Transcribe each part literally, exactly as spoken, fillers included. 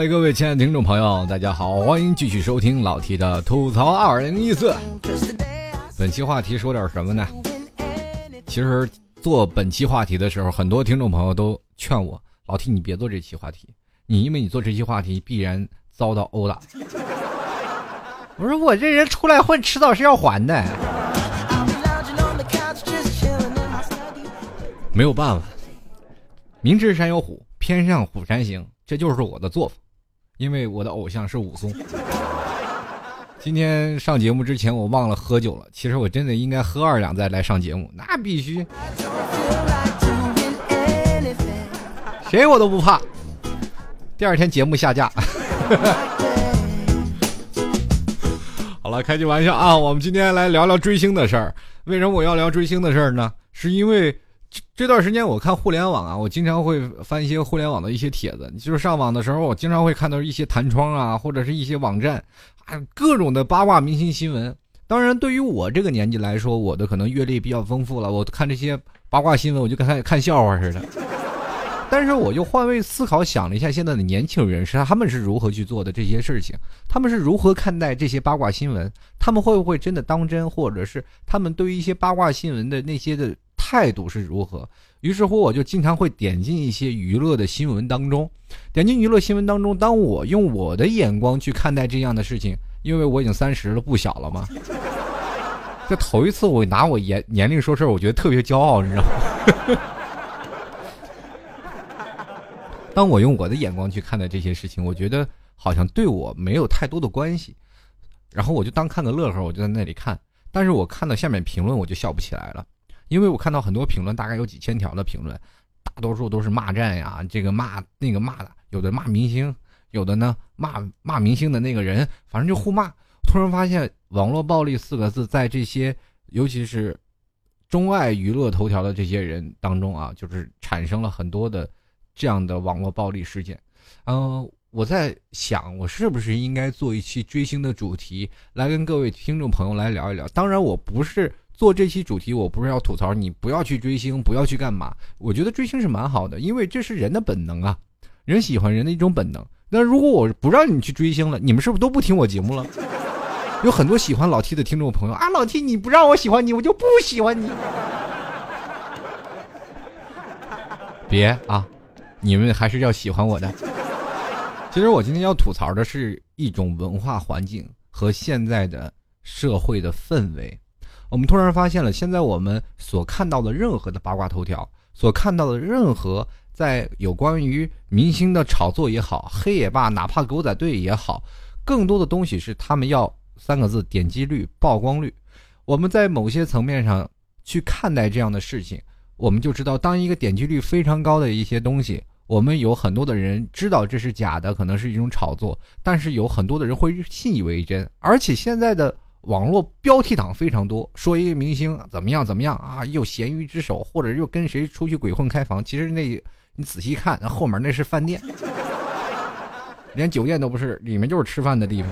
嗨，各位亲爱的听众朋友，大家好，欢迎继续收听老 T 的吐槽二零一四。本期话题说点什么呢？其实做本期话题的时候，很多听众朋友都劝我，老 T 你别做这期话题，你因为你做这期话题必然遭到殴打。我说我这人出来混，迟早是要还的，没有办法，明知山有虎，偏向虎山行，这就是我的做法，因为我的偶像是武松。今天上节目之前我忘了喝酒了，其实我真的应该喝二两再来上节目，那必须，谁我都不怕。第二天节目下架。好了，开句玩笑啊，我们今天来聊聊追星的事儿。为什么我要聊追星的事儿呢？是因为这段时间我看互联网啊，我经常会翻一些互联网的一些帖子，就是上网的时候我经常会看到一些弹窗啊，或者是一些网站啊，各种的八卦明星新闻。当然对于我这个年纪来说，我的可能阅历比较丰富了，我看这些八卦新闻我就跟他看笑话似的。但是我就换位思考，想了一下现在的年轻人，是他们是如何去做的这些事情，他们是如何看待这些八卦新闻，他们会不会真的当真，或者是他们对于一些八卦新闻的那些的态度是如何。于是乎我就经常会点进一些娱乐的新闻当中，点进娱乐新闻当中，当我用我的眼光去看待这样的事情，因为我已经三十了，不小了嘛。这头一次我拿我年年龄说事儿，我觉得特别骄傲，你知道吗？当我用我的眼光去看待这些事情，我觉得好像对我没有太多的关系，然后我就当看个乐呵，我就在那里看。但是我看到下面评论我就笑不起来了，因为我看到很多评论，大概有几千条的评论，大多数都是骂战呀，这个骂那个骂的，有的骂明星，有的呢骂骂明星的那个人，反正就互骂。突然发现网络暴力四个字在这些尤其是钟爱娱乐头条的这些人当中啊，就是产生了很多的这样的网络暴力事件。嗯、呃，我在想我是不是应该做一期追星的主题来跟各位听众朋友来聊一聊。当然我不是做这期主题，我不是要吐槽你不要去追星，不要去干嘛。我觉得追星是蛮好的，因为这是人的本能啊，人喜欢人的一种本能。那如果我不让你去追星了，你们是不是都不听我节目了？有很多喜欢老 T 的听众朋友啊，老 T 你不让我喜欢你，我就不喜欢你。别啊，你们还是要喜欢我的。其实我今天要吐槽的是一种文化环境和现在的社会的氛围。我们突然发现了，现在我们所看到的任何的八卦头条，所看到的任何在有关于明星的炒作也好，黑也罢，哪怕狗仔队也好，更多的东西是他们要三个字，点击率、曝光率。我们在某些层面上去看待这样的事情，我们就知道，当一个点击率非常高的一些东西，我们有很多的人知道这是假的，可能是一种炒作，但是有很多的人会信以为真。而且现在的网络标题党非常多，说一个明星怎么样怎么样啊，又咸鱼之手，或者又跟谁出去鬼混开房。其实那你仔细看后面那是饭店，连酒店都不是，里面就是吃饭的地方，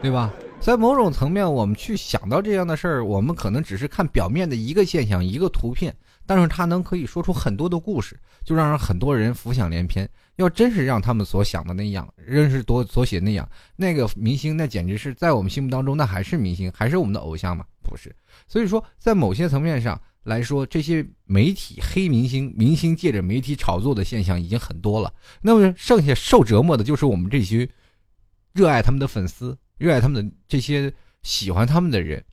对吧？在某种层面我们去想到这样的事儿，我们可能只是看表面的一个现象一个图片，但是它能可以说出很多的故事，就让很多人浮想联翩。要真是让他们所想的那样，真是多所写那样，那个明星那简直是在我们心目当中那还是明星，还是我们的偶像吗？不是。所以说在某些层面上来说，这些媒体黑明星，明星借着媒体炒作的现象已经很多了，那么剩下受折磨的就是我们这些热爱他们的粉丝，热爱他们的这些喜欢他们的人。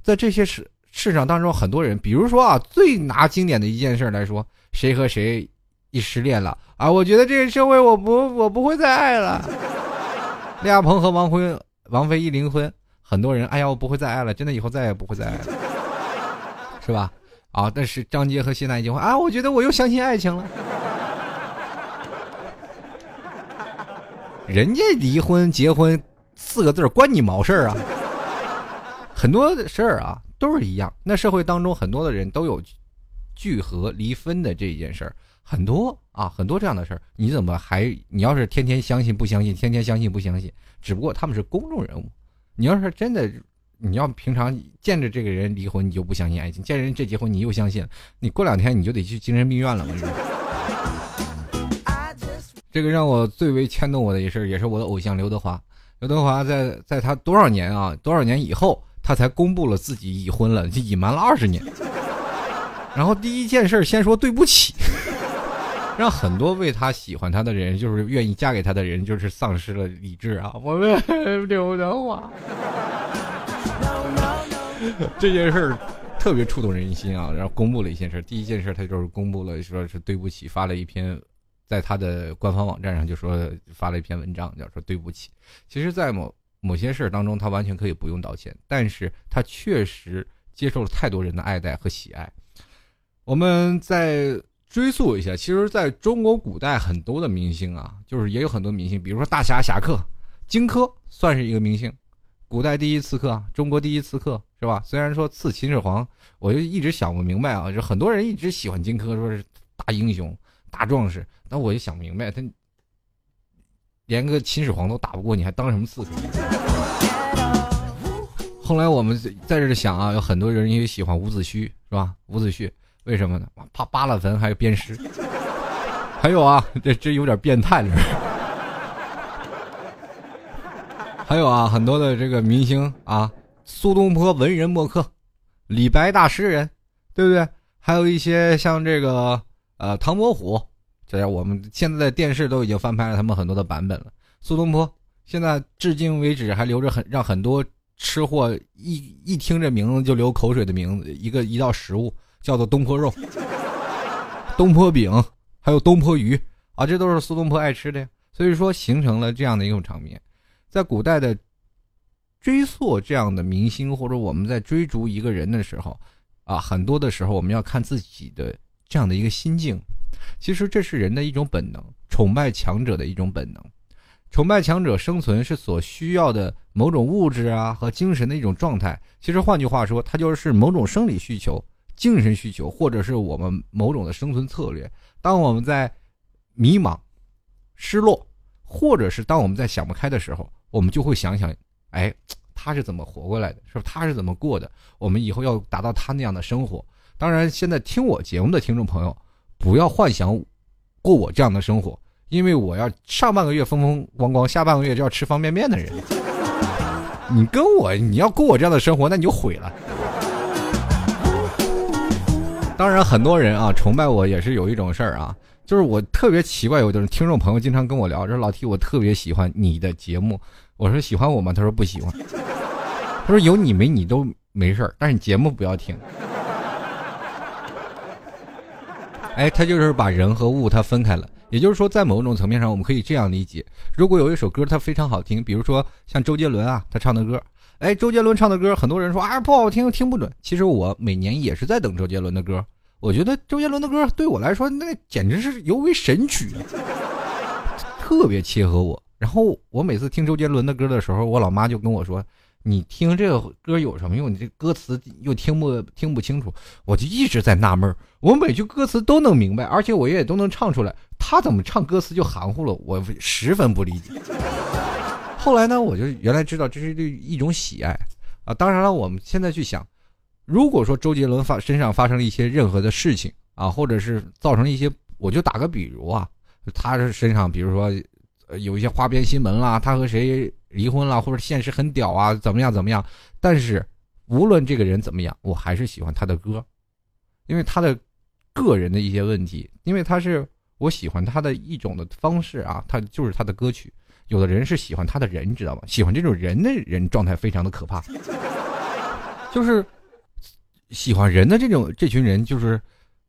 在这些市市场当中，很多人比如说啊，最拿经典的一件事来说，谁和谁一失恋了啊，我觉得这个社会我不我不会再爱了。李亚鹏和王婚王菲一离婚，很多人哎呀我不会再爱了，真的以后再也不会再爱了，是吧？啊，但是张杰和谢娜一结婚啊，我觉得我又相信爱情了。人家离婚结婚四个字关你毛事儿啊！很多事儿啊都是一样。那社会当中很多的人都有聚合离分的这件事儿，很多啊，很多这样的事儿。你怎么还你要是天天相信不相信，天天相信不相信？只不过他们是公众人物。你要是真的，你要平常见着这个人离婚，你就不相信爱情；见人这结婚，你又相信，你过两天你就得去精神病院了嘛！这个让我最为牵动我的也是也是我的偶像刘德华。刘德华在在他多少年啊多少年以后他才公布了自己已婚了，就隐瞒了二十年。然后第一件事先说对不起，让很多为他喜欢他的人，就是愿意嫁给他的人，就是丧失了理智啊。我们刘德华这件事特别触动人心啊，然后公布了一件事。第一件事他就是公布了，说是对不起，发了一篇在他的官方网站上就说发了一篇文章叫说对不起。其实在某某些事当中他完全可以不用道歉，但是他确实接受了太多人的爱戴和喜爱。我们在追溯一下，其实在中国古代很多的明星啊，就是也有很多明星，比如说大侠侠客荆轲算是一个明星，古代第一刺客，中国第一刺客是吧？虽然说刺秦始皇，我就一直想不明白啊，就很多人一直喜欢荆轲，说是大英雄大壮士，但我就想不明白，他连个秦始皇都打不过，你还当什么刺客？后来我们在这想啊，有很多人也喜欢伍子胥是吧？伍子胥为什么呢？怕扒了坟还有鞭尸，还有啊，这这有点变态了。还有啊，很多的这个明星啊，苏东坡文人墨客，李白大诗人，对不对？还有一些像这个呃唐伯虎，这我们现在的电视都已经翻拍了他们很多的版本了。苏东坡现在至今为止还留着很让很多吃货一一听这名字就流口水的名字，一个一道食物。叫做东坡肉、东坡饼，还有东坡鱼啊，这都是苏东坡爱吃的呀。所以说，形成了这样的一种场面。在古代的追溯这样的明星，或者我们在追逐一个人的时候，啊，很多的时候我们要看自己的这样的一个心境。其实这是人的一种本能，崇拜强者的一种本能。崇拜强者生存是所需要的某种物质啊和精神的一种状态。其实换句话说，它就是某种生理需求。精神需求，或者是我们某种的生存策略。当我们在迷茫、失落，或者是当我们在想不开的时候，我们就会想想，哎，他是怎么活过来的？是不是他是怎么过的？我们以后要达到他那样的生活。当然，现在听我节目的听众朋友，不要幻想过我这样的生活，因为我要上半个月风风光光，下半个月就要吃方便面的人。你跟我，你要过我这样的生活，那你就毁了。当然很多人啊崇拜我也是有一种事儿啊，就是我特别奇怪，有的听众朋友经常跟我聊，说老 T 我特别喜欢你的节目，我说喜欢我吗？他说不喜欢，他说有你没你都没事儿，但是你节目不要听。哎，他就是把人和物他分开了，也就是说在某种层面上我们可以这样理解，如果有一首歌它非常好听，比如说像周杰伦啊他唱的歌，哎，周杰伦唱的歌，很多人说啊不好听，听不准。其实我每年也是在等周杰伦的歌，我觉得周杰伦的歌对我来说，那简直是尤为神曲，特别切合我。然后我每次听周杰伦的歌的时候，我老妈就跟我说：“你听这个歌有什么用？你这歌词又听不听不清楚。”我就一直在纳闷，我每句歌词都能明白，而且我也都能唱出来，他怎么唱歌词就含糊了？我十分不理解。后来呢，我就原来知道这是一种喜爱啊。当然了，我们现在去想，如果说周杰伦发身上发生了一些任何的事情啊，或者是造成了一些，我就打个比如啊，他身上比如说、呃、有一些花边新闻啦，他和谁离婚啦，或者现实很屌啊，怎么样怎么样。但是无论这个人怎么样，我还是喜欢他的歌，因为他的个人的一些问题，因为他是我喜欢他的一种的方式啊，他就是他的歌曲。有的人是喜欢他的人，你知道吗？喜欢这种人的人状态非常的可怕，就是喜欢人的这种这群人，就是，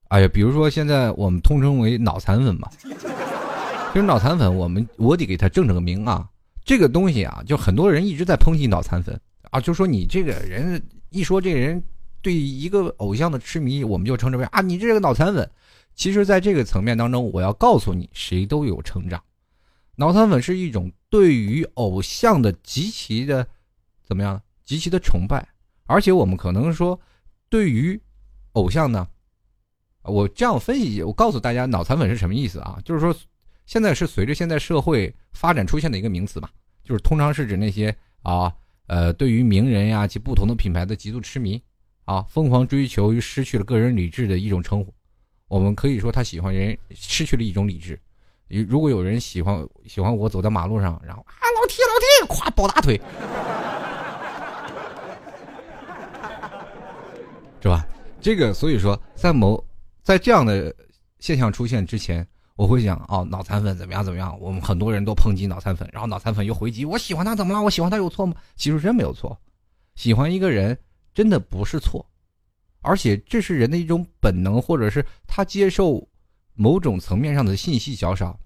哎呀，比如说现在我们通称为脑残粉吧，就是脑残粉，我们我得给他正正个名啊。这个东西啊，就很多人一直在抨击脑残粉啊，就说你这个人一说这个人对一个偶像的痴迷，我们就称之为啊，你这个脑残粉。其实，在这个层面当中，我要告诉你，谁都有成长。脑残粉是一种对于偶像的极其的怎么样极其的崇拜，而且我们可能说对于偶像呢，我这样分析，我告诉大家脑残粉是什么意思啊，就是说现在是随着现在社会发展出现的一个名词吧，就是通常是指那些啊呃对于名人呀及不同的品牌的极度痴迷啊，疯狂追求与失去了个人理智的一种称呼，我们可以说他喜欢人失去了一种理智。如果有人喜欢喜欢我走在马路上，然后啊老 T 老 T 夸抱大腿，是吧？这个所以说在某在这样的现象出现之前，我会想哦脑残粉怎么样怎么样，我们很多人都抨击脑残粉，然后脑残粉又回击我喜欢他怎么了，我喜欢他有错吗？其实真没有错，喜欢一个人真的不是错，而且这是人的一种本能，或者是他接受某种层面上的信息较少，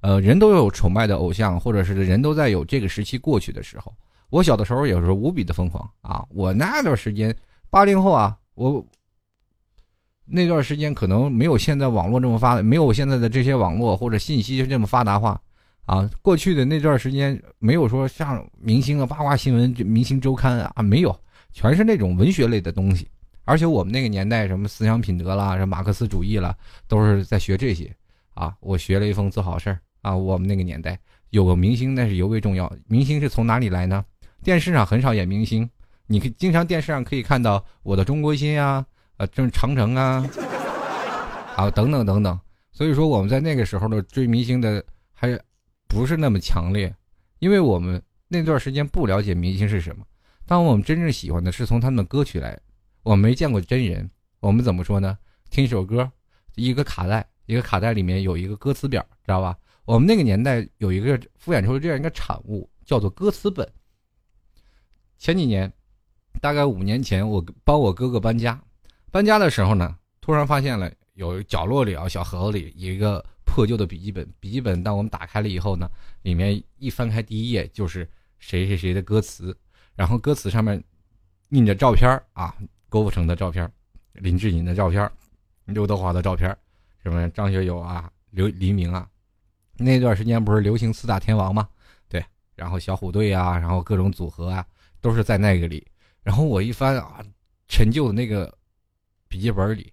呃，人都有崇拜的偶像，或者是人都在有这个时期过去的时候。我小的时候也是无比的疯狂啊！我那段时间，八零后啊，我那段时间可能没有现在网络这么发达，没有现在的这些网络或者信息这么发达化啊。过去的那段时间，没有说像明星啊、八卦新闻、明星周刊啊，没有，全是那种文学类的东西。而且我们那个年代什么思想品德啦，什么马克思主义啦，都是在学这些啊。我学了一封做好事啊。我们那个年代有个明星那是尤为重要，明星是从哪里来呢？电视上很少演明星，你可经常电视上可以看到我的中国心啊，呃、啊，这长城啊，啊等等等等。所以说我们在那个时候的追明星的还不是那么强烈，因为我们那段时间不了解明星是什么。当我们真正喜欢的是从他们的歌曲来。我没见过真人，我们怎么说呢？听一首歌，一个卡带，一个卡带里面有一个歌词表，知道吧？我们那个年代有一个敷衍出这样一个产物，叫做歌词本。前几年，大概五年前，我帮我哥哥搬家，搬家的时候呢，突然发现了有角落里啊小盒子里有一个破旧的笔记本，笔记本当我们打开了以后呢，里面一翻开第一页就是谁谁谁的歌词，然后歌词上面印着照片啊。郭富城的照片，林志颖的照片，刘德华的照片，什么张学友啊，刘黎明啊，那段时间不是流行四大天王吗？对，然后小虎队啊，然后各种组合啊，都是在那个里。然后我一翻啊，陈旧的那个笔记本里，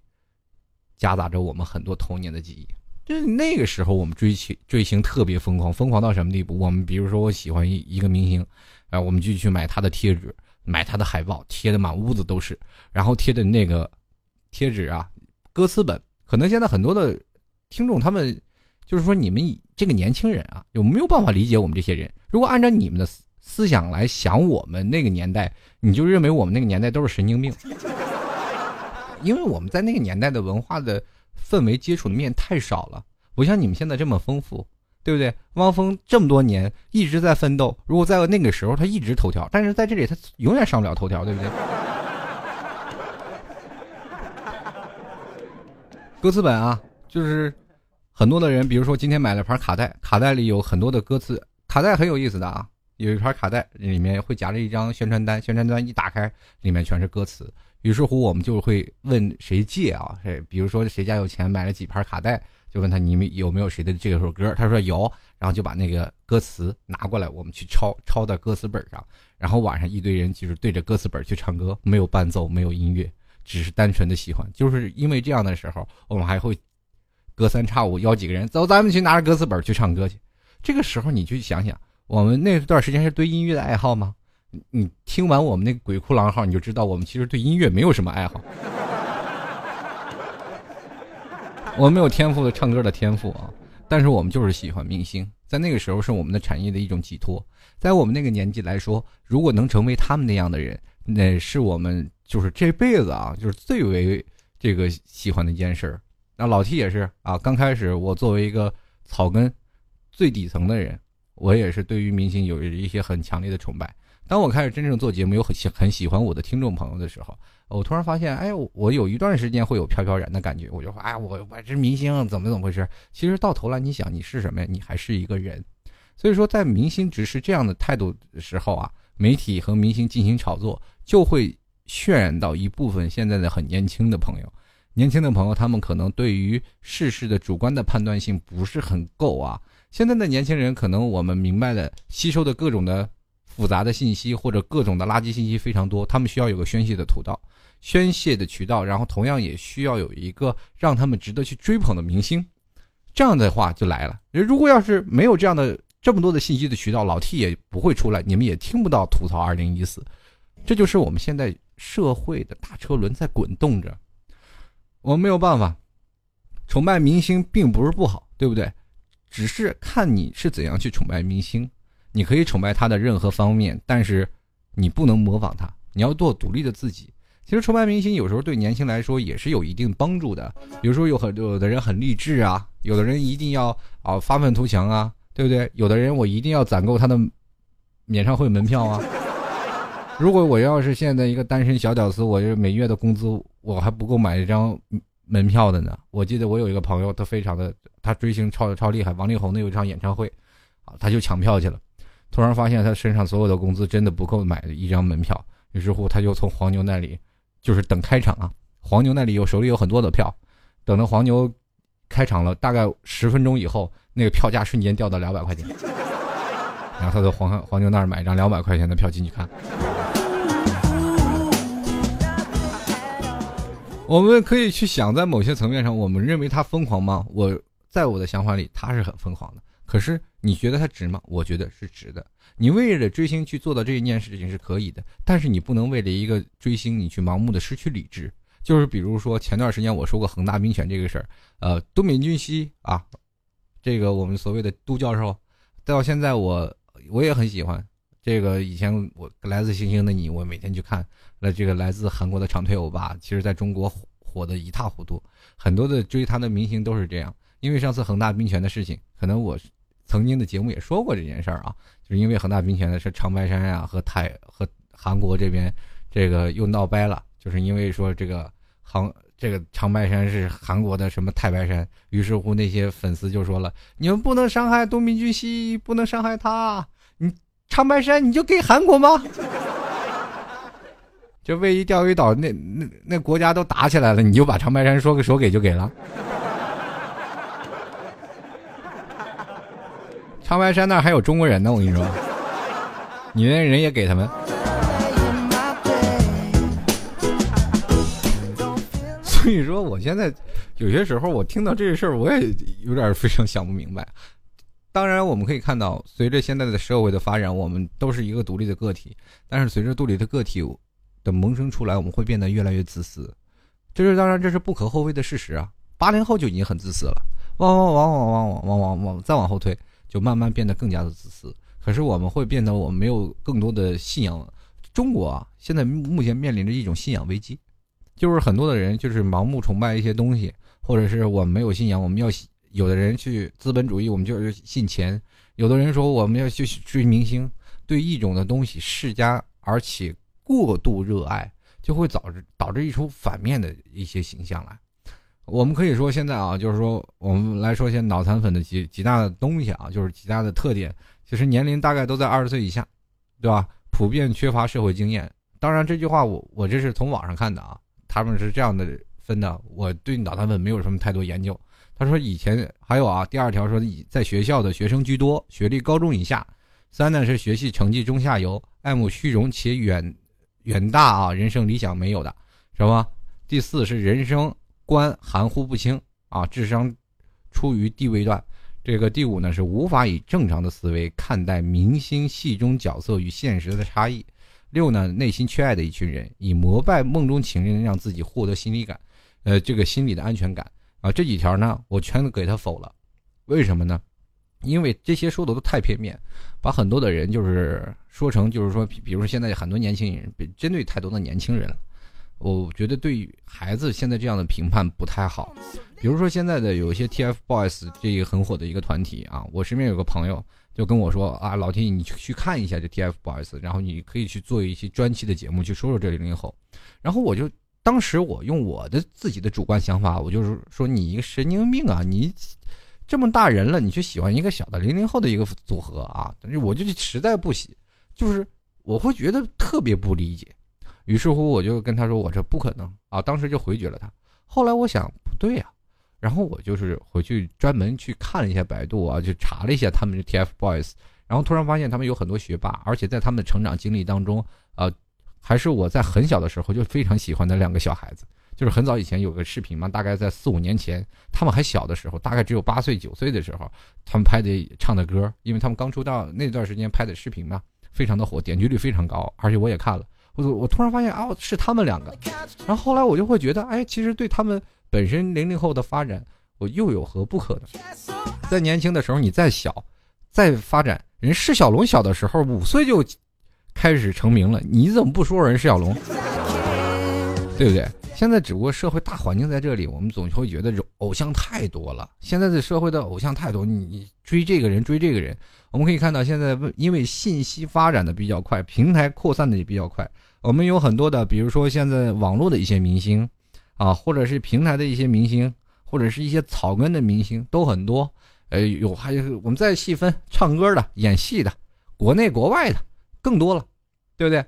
夹杂着我们很多童年的记忆。就是那个时候我们追星追星特别疯狂，疯狂到什么地步？我们比如说我喜欢一一个明星，然后我们就去买他的贴纸。买他的海报，贴的满屋子都是，然后贴的那个贴纸啊，歌词本。可能现在很多的听众他们就是说，你们这个年轻人啊，有没有办法理解我们这些人？如果按照你们的思想来想我们那个年代，你就认为我们那个年代都是神经病，因为我们在那个年代的文化的氛围接触的面太少了，不像你们现在这么丰富。对不对？汪峰这么多年一直在奋斗，如果在那个时候他一直头条，但是在这里他永远上不了头条，对不对？歌词本啊，就是很多的人，比如说今天买了盘卡带，卡带里有很多的歌词，卡带很有意思的啊，有一盘卡带里面会夹着一张宣传单，宣传单一打开里面全是歌词，于是乎我们就会问谁借啊，比如说谁家有钱买了几盘卡带，就问他你们有没有谁的这首歌，他说有，然后就把那个歌词拿过来，我们去抄，抄到歌词本上，然后晚上一堆人就是对着歌词本去唱歌，没有伴奏，没有音乐，只是单纯的喜欢。就是因为这样的时候，我们还会隔三差五邀几个人走，咱们去拿着歌词本去唱歌去。这个时候你去想想，我们那段时间是对音乐的爱好吗？你听完我们那个鬼哭狼嚎，你就知道我们其实对音乐没有什么爱好。我们没有天赋的唱歌的天赋啊，但是我们就是喜欢明星，在那个时候是我们的产业的一种寄托。在我们那个年纪来说，如果能成为他们那样的人，那是我们就是这辈子啊，就是最为这个喜欢的一件事。那老 T 也是啊，刚开始我作为一个草根最底层的人，我也是对于明星有一些很强烈的崇拜。当我开始真正做节目，有很很喜欢我的听众朋友的时候，我突然发现，哎，我有一段时间会有飘飘然的感觉，我就说，哎，我我这明星怎么怎么回事？其实到头来，你想，你是什么呀？你还是一个人。所以说，在明星只是这样的态度的时候啊，媒体和明星进行炒作，就会渲染到一部分现在的很年轻的朋友。年轻的朋友，他们可能对于世事的主观的判断性不是很够啊。现在的年轻人，可能我们明白了，吸收的各种的复杂的信息或者各种的垃圾信息非常多，他们需要有个宣泄的渠道，宣泄的渠道，然后同样也需要有一个让他们值得去追捧的明星，这样的话就来了。如果要是没有这样的这么多的信息的渠道，老 T 也不会出来，你们也听不到吐槽二零一四。这就是我们现在社会的大车轮在滚动着，我们没有办法。崇拜明星并不是不好，对不对？只是看你是怎样去崇拜明星。你可以崇拜他的任何方面，但是你不能模仿他，你要做独立的自己。其实崇拜明星有时候对年轻来说也是有一定帮助的，比如说有很有的人很励志啊，有的人一定要啊发愤图强啊，对不对？有的人我一定要攒够他的演唱会门票啊。如果我要是现在一个单身小屌丝，我每月的工资我还不够买一张门票的呢。我记得我有一个朋友，他非常的他追星超超厉害，王力宏那有一场演唱会啊，他就抢票去了。突然发现他身上所有的工资真的不够买一张门票，于是乎他就从黄牛那里，就是等开场啊，黄牛那里有手里有很多的票，等到黄牛开场了大概十分钟以后，那个票价瞬间掉到两百块钱，然后他在黄黄牛那儿买一张两百块钱的票进去看。我们可以去想，在某些层面上我们认为他疯狂吗？我在我的想法里他是很疯狂的，可是你觉得它值吗？我觉得是值的。你为了追星去做到这一件事情是可以的，但是你不能为了一个追星你去盲目的失去理智。就是比如说前段时间我说过恒大冰泉这个事儿，呃，都敏俊熙啊，这个我们所谓的都教授，到现在我我也很喜欢。这个以前我来自星星的你，我每天去看了这个来自韩国的长腿欧巴，其实在中国火得一塌糊涂，很多的追他的明星都是这样。因为上次恒大冰泉的事情，可能我曾经的节目也说过这件事儿啊，就是因为恒大冰泉的是长白山啊和台和韩国这边这个又闹掰了，就是因为说这个杭这个长白山是韩国的什么太白山，于是乎那些粉丝就说了，你们不能伤害都敏俊熙，不能伤害他，你长白山你就给韩国吗？这位于钓鱼岛那那那国家都打起来了，你就把长白山说个说给就给了？长白山那还有中国人呢，我跟你说，你那人也给他们。所以说，我现在有些时候我听到这事儿，我也有点非常想不明白。当然，我们可以看到，随着现在的社会的发展，我们都是一个独立的个体，但是随着独立的个体的萌生出来，我们会变得越来越自私。这是当然，这是不可厚非的事实啊。八零后就已经很自私了，往往往往往往往往往再往后推。就慢慢变得更加的自私，可是我们会变得我们没有更多的信仰。中国啊，现在目前面临着一种信仰危机，就是很多的人就是盲目崇拜一些东西，或者是我们没有信仰，我们要有的人去资本主义，我们就是信钱；有的人说我们要去追明星，对一种的东西施加而且过度热爱，就会导致导致一出反面的一些形象来。我们可以说现在啊，就是说我们来说一些脑残粉的极极大的东西啊，就是极大的特点，其实年龄大概都在二十岁以下，对吧？普遍缺乏社会经验。当然这句话我我这是从网上看的啊，他们是这样的分的，我对脑残粉没有什么太多研究。他说以前还有啊，第二条说在学校的学生居多，学历高中以下；三呢是学习成绩中下游，爱慕虚荣且远远大啊，人生理想没有的，什么？第四是人生观含糊不清啊，智商处于低位段。这个第五呢是无法以正常的思维看待明星戏中角色与现实的差异。六呢，内心缺爱的一群人，以膜拜梦中情人让自己获得心理感，呃，这个心理的安全感啊。这几条呢，我全都给他否了。为什么呢？因为这些说的都太片面，把很多的人就是说成就是说，比如说现在很多年轻人，针对太多的年轻人了。我觉得对于孩子现在这样的评判不太好，比如说现在的有一些 T F B O Y S 这个很火的一个团体啊，我身边有个朋友就跟我说啊，老 T 你去看一下这 T F B O Y S， 然后你可以去做一些专期的节目去说说这零零后。然后我就当时我用我的自己的主观想法，我就是说你一个神经病啊，你这么大人了，你去喜欢一个小的零零后的一个组合啊，我就实在不喜，就是我会觉得特别不理解。于是乎我就跟他说我这不可能啊，当时就回绝了他。后来我想不对啊，然后我就是回去专门去看了一下百度啊，去查了一下他们的 T F B O Y S， 然后突然发现他们有很多学霸，而且在他们的成长经历当中啊，还是我在很小的时候就非常喜欢的两个小孩子，就是很早以前有个视频嘛，大概在四五年前，他们还小的时候，大概只有八岁九岁的时候，他们拍的唱的歌，因为他们刚出道那段时间拍的视频嘛，非常的火，点击率非常高，而且我也看了。我我突然发现啊，是他们两个，然后后来我就会觉得，哎，其实对他们本身零零后的发展，我又有何不可呢？在年轻的时候你再小再发展，人释小龙小的时候五岁就开始成名了，你怎么不说人释小龙，对不对？现在只不过社会大环境在这里，我们总会觉得偶像太多了，现在的社会的偶像太多，你追这个人追这个人。我们可以看到现在因为信息发展的比较快，平台扩散的也比较快，我们有很多的比如说现在网络的一些明星啊，或者是平台的一些明星，或者是一些草根的明星都很多。呃，有还有我们再细分，唱歌的、演戏的、国内国外的更多了，对不对？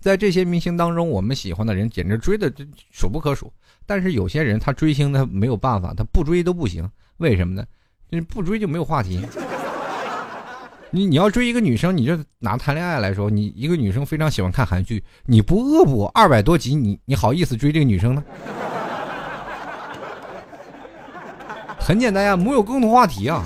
在这些明星当中，我们喜欢的人简直追的数不可数。但是有些人他追星他没有办法，他不追都不行。为什么呢？你不追就没有话题。你你要追一个女生，你就拿谈恋爱来说，你一个女生非常喜欢看韩剧，你不恶补二百多集，你你好意思追这个女生呢？很简单呀，没有共同话题啊。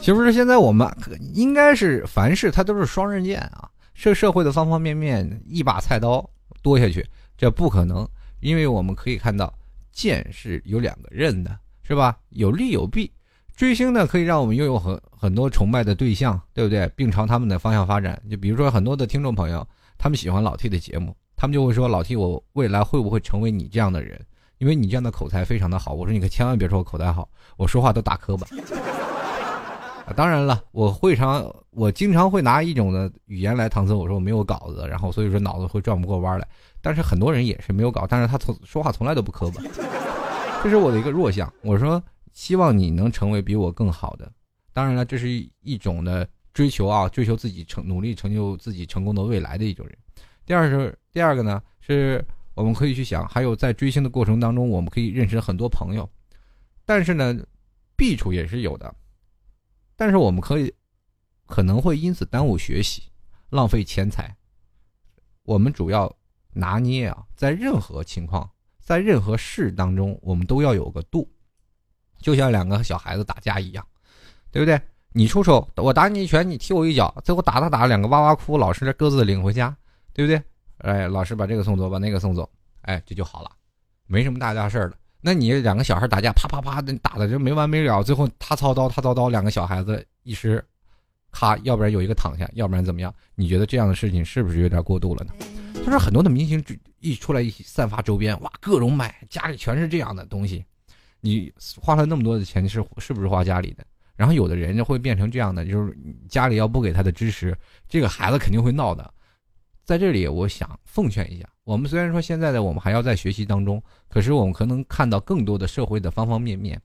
其实现在我们应该是凡事它都是双刃剑啊，这社会的方方面面一把菜刀剁下去，这不可能，因为我们可以看到剑是有两个刃的，是吧？有利有弊。追星呢可以让我们拥有很很多崇拜的对象，对不对？并朝他们的方向发展。就比如说很多的听众朋友，他们喜欢老 T 的节目，他们就会说老 T 我未来会不会成为你这样的人，因为你这样的口才非常的好。我说你可千万别说我口才好，我说话都打磕巴。当然了，我会常，我经常会拿一种的语言来搪塞我说我没有稿子，然后所以说脑子会转不过弯来。但是很多人也是没有稿，但是他从说话从来都不磕巴，这是我的一个弱项。我说希望你能成为比我更好的。当然了，这是一种的追求啊，追求自己成努力成就自己成功的未来的一种人。第二是第二个呢，是我们可以去想，还有在追星的过程当中，我们可以认识很多朋友，但是呢，弊处也是有的。但是我们可以可能会因此耽误学习，浪费钱财。我们主要拿捏啊，在任何情况，在任何事当中，我们都要有个度。就像两个小孩子打架一样，对不对？你出手，我打你一拳，你踢我一脚，最后打打打，两个哇哇哭，老师各自领回家，对不对？哎，老师把这个送走，把那个送走，哎，这就好了，没什么大大事了。那你两个小孩打架，啪啪啪的打的就没完没了，最后他操刀他操刀，两个小孩子一时咔，要不然有一个躺下，要不然怎么样？你觉得这样的事情是不是有点过度了呢？就是很多的明星一出来一散发周边，哇，各种买，家里全是这样的东西，你花了那么多的钱是是不是花家里的？然后有的人就会变成这样的，就是家里要不给他的支持，这个孩子肯定会闹的。在这里我想奉劝一下，我们虽然说现在的我们还要在学习当中，可是我们可能看到更多的社会的方方面面。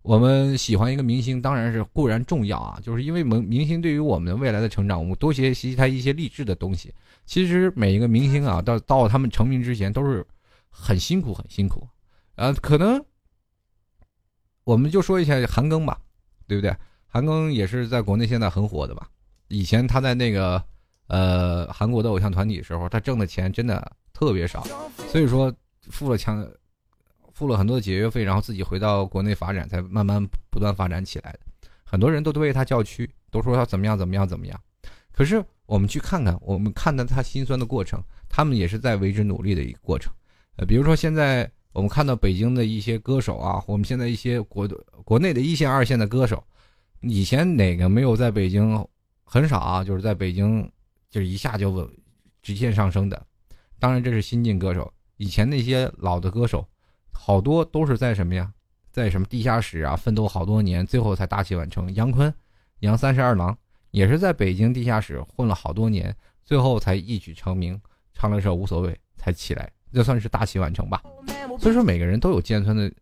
我们喜欢一个明星当然是固然重要啊，就是因为明星对于我们未来的成长，我们多学习他一些励志的东西。其实每一个明星啊，到到他们成名之前都是很辛苦很辛苦。呃，可能我们就说一下韩庚吧，对不对？韩庚也是在国内现在很火的吧，以前他在那个呃，韩国的偶像团体时候，他挣的钱真的特别少，所以说付了强，付了很多的解约费，然后自己回到国内发展，才慢慢不断发展起来的。很多人都对他叫屈，都说他怎么样怎么样怎么样。可是我们去看看，我们看到他心酸的过程，他们也是在为之努力的一个过程。呃，比如说现在我们看到北京的一些歌手啊，我们现在一些国国内的一线、二线的歌手，以前哪个没有在北京？很少啊，就是在北京。就是一下就直线上升的，当然这是新晋歌手，以前那些老的歌手，好多都是在什么呀，在什么地下室啊，奋斗好多年，最后才大器晚成。杨坤、杨三十二郎也是在北京地下室混了好多年，最后才一举成名，唱了首《无所谓》才起来，这算是大器晚成吧。所以说每个人都有尖酸的，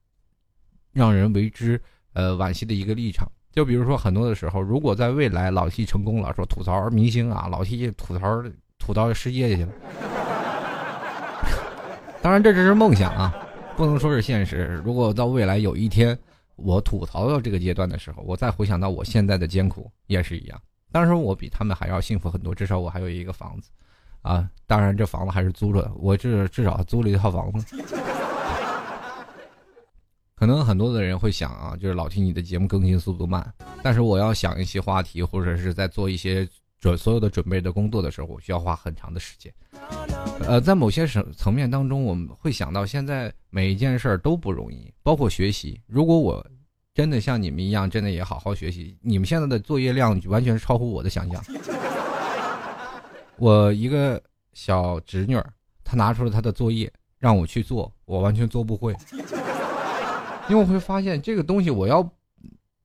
让人为之呃惋惜的一个立场。就比如说很多的时候，如果在未来老 T 成功了，说吐槽明星啊，老 T 吐槽吐到失业去了。当然这只是梦想啊，不能说是现实。如果到未来有一天我吐槽到这个阶段的时候，我再回想到我现在的艰苦也是一样。当然我比他们还要幸福很多，至少我还有一个房子啊，当然这房子还是租了，我至至少租了一套房子。可能很多的人会想啊，就是老 T 你的节目更新速度慢，但是我要想一些话题，或者是在做一些准所有的准备的工作的时候，我需要花很长的时间。呃，在某些层面当中，我们会想到现在每一件事儿都不容易，包括学习。如果我真的像你们一样，真的也好好学习，你们现在的作业量完全超乎我的想象。我一个小侄女，她拿出了她的作业让我去做，我完全做不会，因为我会发现这个东西我要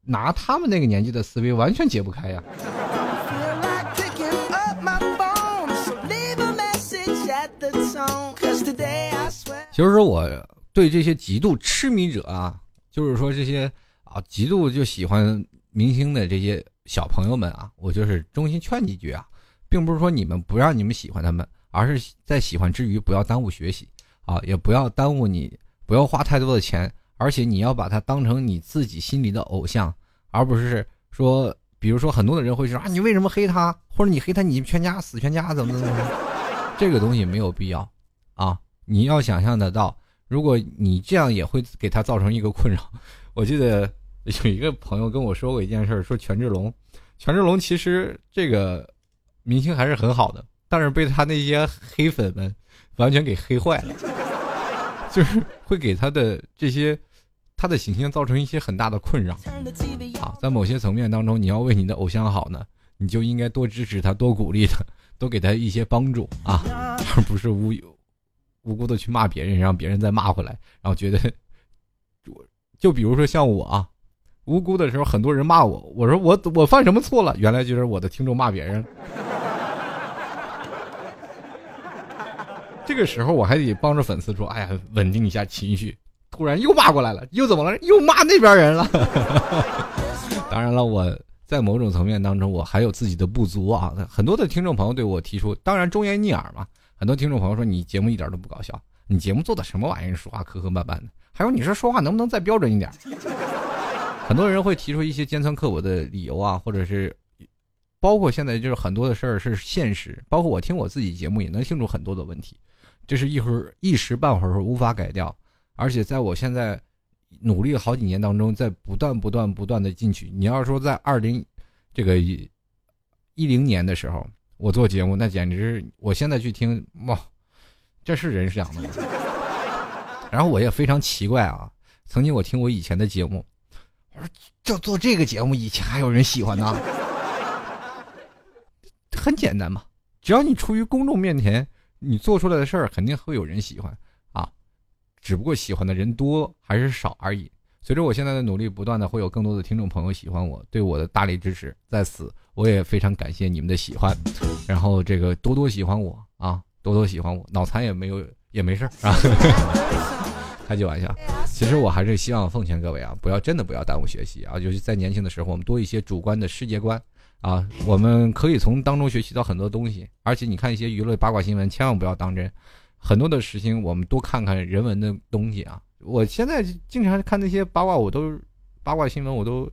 拿他们那个年纪的思维完全解不开呀。其实我对这些极度痴迷者啊，就是说这些啊极度就喜欢明星的这些小朋友们啊，我就是衷心劝几句啊，并不是说你们不让你们喜欢他们，而是在喜欢之余不要耽误学习啊，也不要耽误你，不要花太多的钱，而且你要把它当成你自己心里的偶像，而不是说，比如说很多的人会说啊，你为什么黑他，或者你黑他你全家死全家怎么怎么，这个东西没有必要啊。你要想象得到，如果你这样也会给他造成一个困扰。我记得有一个朋友跟我说过一件事，说权志龙，权志龙其实这个明星还是很好的，但是被他那些黑粉们完全给黑坏了，就是会给他的这些他的形象造成一些很大的困扰啊。在某些层面当中，你要为你的偶像好呢，你就应该多支持他，多鼓励他，多给他一些帮助啊，而不是无有。无辜的去骂别人，让别人再骂回来，然后觉得，就比如说像我啊，无辜的时候很多人骂我，我说我我犯什么错了？原来就是我的听众骂别人。这个时候我还得帮着粉丝说，哎呀，稳定一下情绪。突然又骂过来了，又怎么了？又骂那边人了。当然了，我在某种层面当中，我还有自己的不足啊。很多的听众朋友对我提出，当然忠言逆耳嘛。很多听众朋友说，你节目一点都不搞笑，你节目做的什么玩意儿，说话磕磕绊绊的，还有你说说话能不能再标准一点。很多人会提出一些尖酸刻薄的理由啊，或者是包括现在就是很多的事儿是现实，包括我听我自己节目也能听出很多的问题，这是一会儿一时半会儿无法改掉，而且在我现在努力了好几年当中，在不断不断不断的进取。你要说在二零这个一零年的时候我做节目，那简直是我现在去听，哇，这是人想的吗？然后我也非常奇怪啊，曾经我听我以前的节目，我说就做这个节目以前还有人喜欢呢。很简单嘛，只要你出于公众面前，你做出来的事儿肯定会有人喜欢啊，只不过喜欢的人多还是少而已。随着我现在的努力，不断的会有更多的听众朋友喜欢我，对我的大力支持，在此我也非常感谢你们的喜欢，然后这个多多喜欢我啊，多多喜欢我，脑残也没有也没事啊，开句玩笑。其实我还是希望奉劝各位啊，不要真的不要耽误学习啊，尤其在年轻的时候，我们多一些主观的世界观啊，我们可以从当中学习到很多东西，而且你看一些娱乐八卦新闻，千万不要当真，很多的事情我们多看看人文的东西啊。我现在经常看那些八卦，我都八卦新闻，我都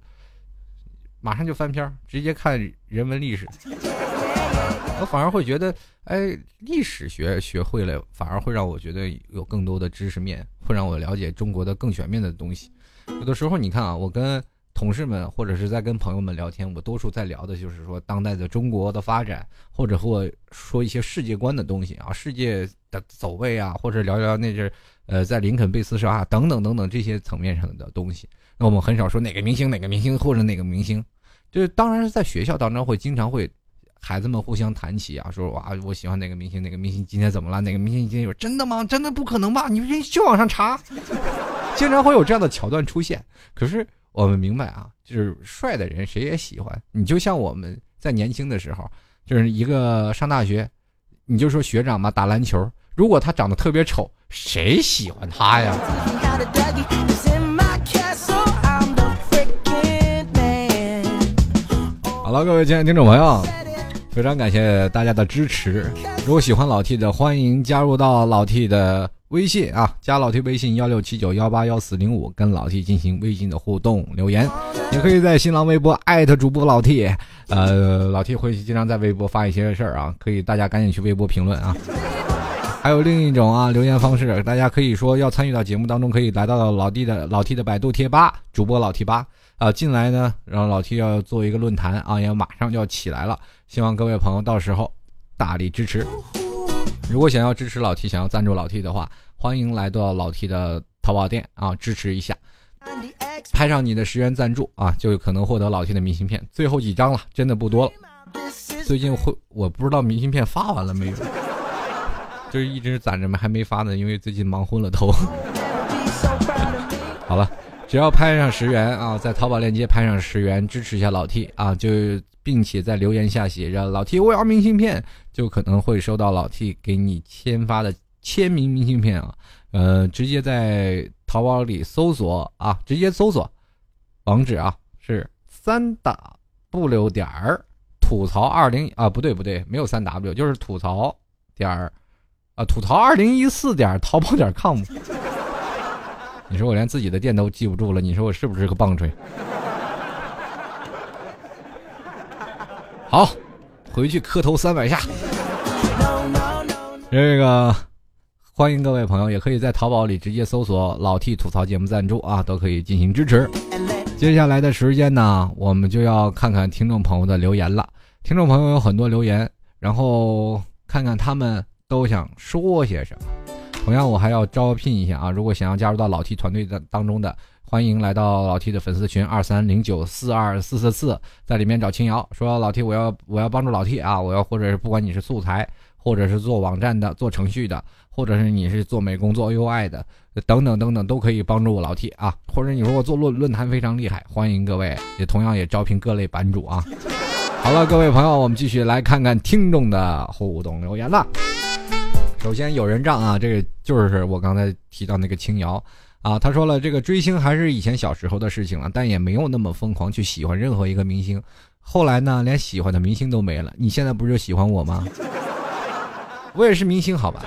马上就翻篇，直接看人文历史。我反而会觉得，哎，历史学学会了，反而会让我觉得有更多的知识面，会让我了解中国的更全面的东西。有的时候你看啊，我跟同事们或者是在跟朋友们聊天，我多数在聊的就是说当代的中国的发展，或者或说一些世界观的东西啊，世界的走位啊，或者聊聊那些呃在林肯被刺杀啊等等等等这些层面上的东西。那我们很少说哪个明星哪个明星或者哪个明星，就是当然是在学校当中会经常会孩子们互相谈起啊，说哇我喜欢哪个明星哪个明星今天怎么了，哪个明星今天有，真的吗？真的不可能吧？你就往上查，经常会有这样的桥段出现。可是。我们明白啊，就是帅的人谁也喜欢。你就像我们在年轻的时候，就是一个上大学，你就说学长嘛，打篮球，如果他长得特别丑，谁喜欢他呀？好了，各位亲爱的听众朋友，非常感谢大家的支持。如果喜欢老 T 的，欢迎加入到老 T 的微信啊，加老 T 微信一六七九一八一四零五，跟老 T 进行微信的互动留言，也可以在新浪微博艾特主播老 T， 呃，老 T 会经常在微博发一些事儿啊，可以大家赶紧去微博评论啊。还有另一种啊留言方式，大家可以说要参与到节目当中，可以来到老 T 的老 T 的百度贴吧，主播老 T 吧啊，进来呢，然后老 T 要做一个论坛啊，也马上就要起来了，希望各位朋友到时候大力支持。如果想要支持老 T， 想要赞助老 T 的话，欢迎来到老 T 的淘宝店啊，支持一下，拍上你的十元赞助啊，就有可能获得老 T 的明信片。最后几张了，真的不多了。最近会我不知道明信片发完了没有，就是一直攒着还没发呢，因为最近忙昏了头。好了，只要拍上十元啊，在淘宝链接拍上十元支持一下老 T 啊，就并且在留言下写着老 T 我要明信片，就可能会收到老 T 给你签发的签名明信片啊。呃，直接在淘宝里搜索啊，直接搜索网址啊，是三 w 点儿吐槽二零啊，不对不对，没有三 w， 就是吐槽点儿啊，吐槽二零一四点淘宝点 com。你说我连自己的店都记不住了，你说我是不是个棒槌？好，回去磕头三百下。这个欢迎各位朋友，也可以在淘宝里直接搜索老 T 吐槽节目赞助啊，都可以进行支持。接下来的时间呢，我们就要看看听众朋友的留言了。听众朋友有很多留言，然后看看他们都想说些什么。同样我还要招聘一下啊，如果想要加入到老 T 团队的当中的，欢迎来到老 T 的粉丝群二三零九四二四四四，在里面找青瑶，说老 T 我要我要帮助老 T 啊，我要或者是不管你是素材，或者是做网站的，做程序的，或者是你是做美工做 U I 的等等等等，都可以帮助我老 T 啊，或者你说我做论论坛非常厉害，欢迎各位，也同样也招聘各类版主啊。好了，各位朋友，我们继续来看看听众的互动留言了。首先有人让啊，这个就是我刚才提到那个青瑶啊，他说了，这个追星还是以前小时候的事情了，但也没有那么疯狂去喜欢任何一个明星，后来呢连喜欢的明星都没了，你现在不是就喜欢我吗？我也是明星好吧。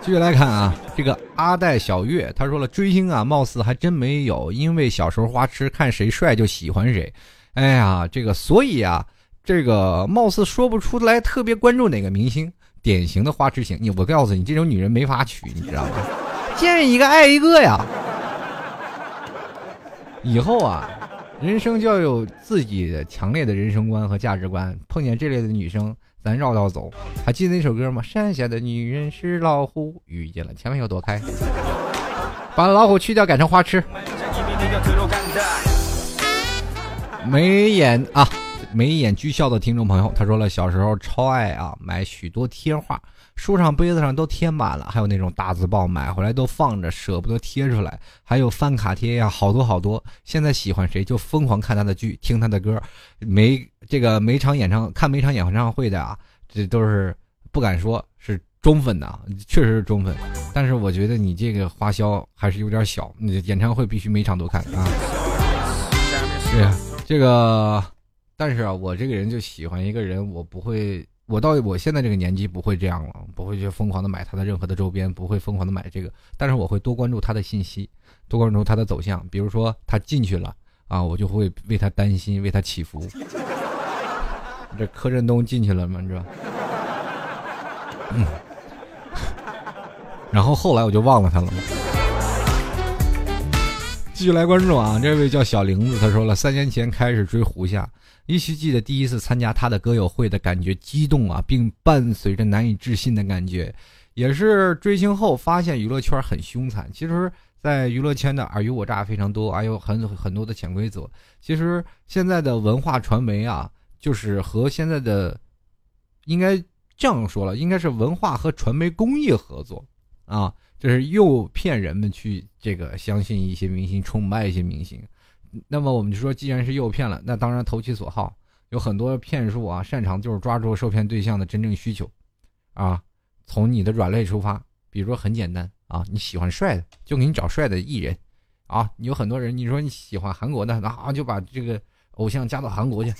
继续来看啊，这个阿戴小月他说了，追星啊貌似还真没有，因为小时候花痴，看谁帅就喜欢谁，哎呀这个所以啊这个貌似说不出来特别关注哪个明星，典型的花痴型。你我告诉你，这种女人没法娶，你知道吗？见一个爱一个呀。以后啊，人生就要有自己的强烈的人生观和价值观。碰见这类的女生，咱绕道走。还记得那首歌吗？山下的女人是老虎，遇见了千万要躲开。把老虎去掉，改成花痴。没眼啊。眉眼俱笑的听众朋友，他说了，小时候超爱啊，买许多贴画，书上杯子上都贴满了，还有那种大字报买回来都放着，舍不得贴出来，还有饭卡贴呀、啊，好多好多。现在喜欢谁就疯狂看他的剧，听他的歌，每这个每场演唱看每场演唱会的啊，这都是不敢说是忠粉的、啊，确实是忠粉，但是我觉得你这个花销还是有点小，你演唱会必须每场都看啊。对啊，这个。但是啊，我这个人就喜欢一个人，我不会，我到我现在这个年纪不会这样了，不会去疯狂的买他的任何的周边，不会疯狂的买这个，但是我会多关注他的信息，多关注他的走向，比如说他进去了啊，我就会为他担心，为他祈福。这柯震东进去了吗？你知道？嗯。然后后来我就忘了他了。继续来关注啊，这位叫小玲子，他说了，三年前开始追胡夏，依稀记得第一次参加他的歌友会的感觉激动啊，并伴随着难以置信的感觉，也是追星后发现娱乐圈很凶残，其实在娱乐圈的尔虞我诈非常多，还有很很多的潜规则，其实现在的文化传媒啊，就是和现在的应该这样说了，应该是文化和传媒工业合作啊，就是诱骗人们去这个相信一些明星，崇拜一些明星。那么我们就说，既然是诱骗了，那当然投其所好。有很多骗术啊，擅长就是抓住受骗对象的真正需求，啊，从你的软肋出发。比如说很简单啊，你喜欢帅的，就给你找帅的艺人，啊，有很多人你说你喜欢韩国的，啊，就把这个偶像加到韩国去。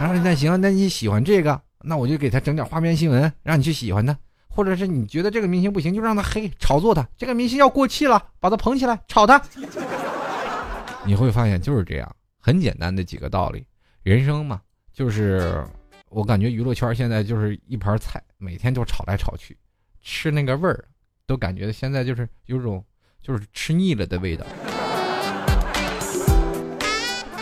然后那行，那你喜欢这个，那我就给他整点花边新闻，让你去喜欢他。或者是你觉得这个明星不行，就让他黑，炒作他，这个明星要过气了，把他捧起来，炒他。你会发现就是这样，很简单的几个道理。人生嘛，就是我感觉娱乐圈现在就是一盘菜，每天就炒来炒去，吃那个味儿都感觉现在就是有种就是吃腻了的味道。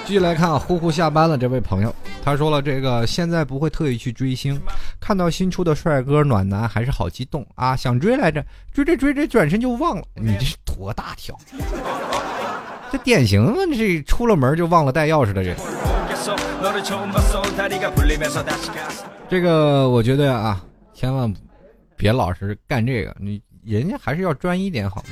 继续来看啊，呼呼下班了这位朋友，他说了，这个现在不会特意去追星，看到新出的帅哥暖男还是好激动啊，想追来着，追着追着转身就忘了。你这是多大条，这典型的这出了门就忘了带钥匙的人。这个我觉得啊，千万别老是干这个，你人家还是要专一点好。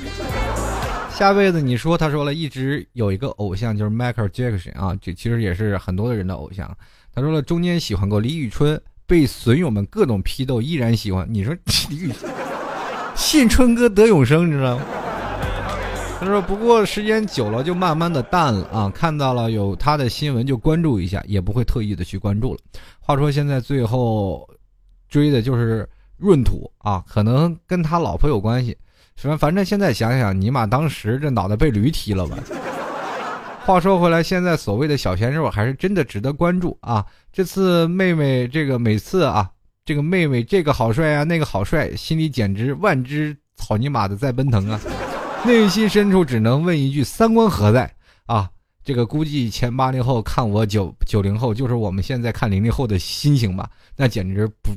下辈子你说，他说了，一直有一个偶像就是 Michael Jackson 啊，这其实也是很多的人的偶像。他说了，中间喜欢过李宇春，被损友们各种批斗，依然喜欢。你说李宇春，信春哥得永生，你知道吗？他说不过时间久了就慢慢的淡了啊，看到了有他的新闻就关注一下，也不会特意的去关注了。话说现在最后追的就是闰土啊，可能跟他老婆有关系。反正现在想想，尼玛当时这脑袋被驴踢了吧。话说回来，现在所谓的小鲜肉还是真的值得关注啊！这次妹妹这个每次啊，这个妹妹这个好帅啊，那个好帅，心里简直万只草泥马的在奔腾啊！内心深处只能问一句：三观何在啊？这个估计前八零后看我九九零后，就是我们现在看零零后的心情吧？那简直不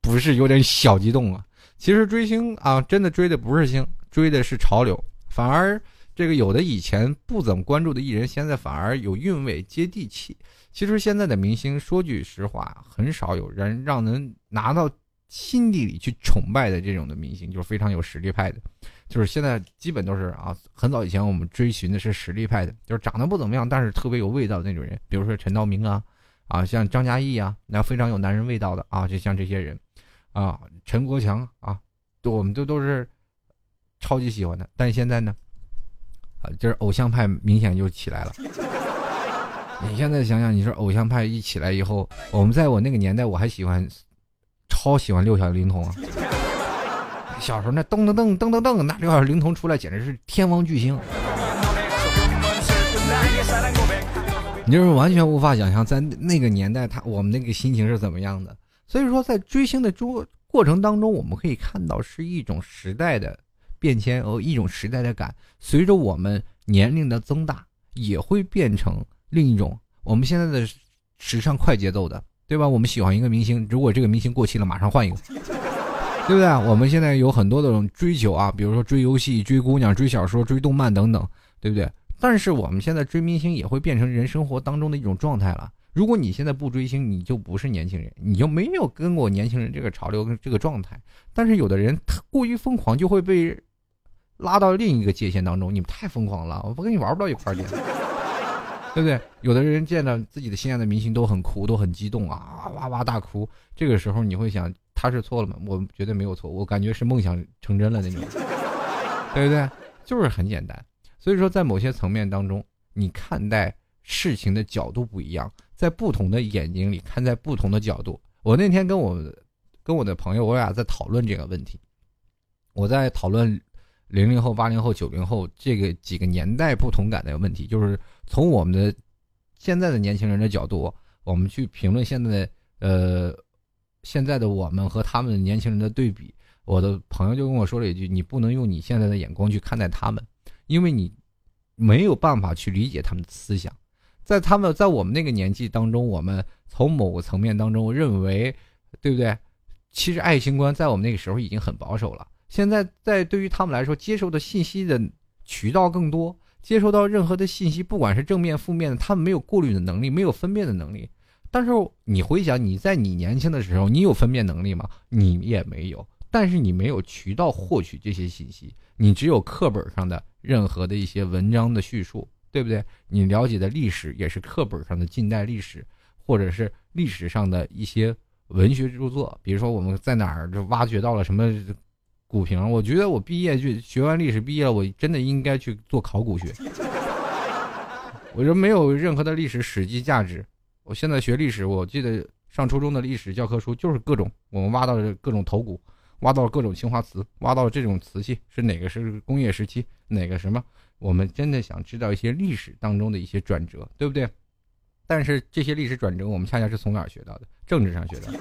不是有点小激动啊！其实追星啊，真的追的不是星，追的是潮流。反而这个有的以前不怎么关注的艺人，现在反而有韵味、接地气。其实现在的明星，说句实话，很少有人让人拿到心底里去崇拜的这种的明星，就是非常有实力派的。就是现在基本都是啊，很早以前我们追寻的是实力派的，就是长得不怎么样，但是特别有味道的那种人，比如说陈道明啊，啊像张嘉译啊，那非常有男人味道的啊，就像这些人。啊，陈国强啊，都我们都都是超级喜欢的，但现在呢，啊，就是偶像派明显就起来了。你现在想想，你说偶像派一起来以后，我们在我那个年代，我还喜欢，超喜欢六小龄童啊。小时候那噔噔噔噔噔噔，那六小龄童出来简直是天王巨星。你就是完全无法想象，在那个年代，他我们那个心情是怎么样的。所以说在追星的过程当中，我们可以看到是一种时代的变迁，和一种时代的感，随着我们年龄的增大，也会变成另一种我们现在的时尚快节奏的，对吧？我们喜欢一个明星，如果这个明星过期了马上换一个，对不对？我们现在有很多的种追求啊，比如说追游戏、追姑娘、追小说、追动漫等等，对不对？但是我们现在追明星也会变成人生活当中的一种状态了。如果你现在不追星，你就不是年轻人，你就没有跟过年轻人这个潮流跟这个状态。但是有的人他过于疯狂，就会被拉到另一个界限当中。你们太疯狂了，我不跟你玩不到一块儿去，对不对？有的人见到自己的心爱的明星都很哭，都很激动啊，哇哇大哭。这个时候你会想，他是错了吗？我绝对没有错，我感觉是梦想成真了那种，对不对？就是很简单。所以说，在某些层面当中，你看待事情的角度不一样，在不同的眼睛里看待不同的角度。我那天跟我跟我的朋友，我俩在讨论这个问题，我在讨论零零后、八零后、九零后这个几个年代不同感的问题，就是从我们的现在的年轻人的角度，我们去评论现在的呃现在的我们和他们的年轻人的对比。我的朋友就跟我说了一句：“你不能用你现在的眼光去看待他们，因为你没有办法去理解他们的思想。”在他们在我们那个年纪当中，我们从某个层面当中认为，对不对？其实爱情观在我们那个时候已经很保守了。现在在对于他们来说，接受的信息的渠道更多，接受到任何的信息，不管是正面负面的，他们没有过滤的能力，没有分辨的能力。但是你回想，你在你年轻的时候，你有分辨能力吗？你也没有。但是你没有渠道获取这些信息，你只有课本上的任何的一些文章的叙述，对不对？你了解的历史也是课本上的近代历史，或者是历史上的一些文学著作，比如说我们在哪儿就挖掘到了什么古评。我觉得我毕业去学完历史毕业了，我真的应该去做考古学。我就没有任何的历史史记价值。我现在学历史，我记得上初中的历史教科书就是各种我们挖到的各种头骨，挖到各种青花瓷，挖到这种瓷器是哪个是工业时期，哪个什么。我们真的想知道一些历史当中的一些转折，对不对？但是这些历史转折，我们恰恰是从哪儿学到的？政治上学到的。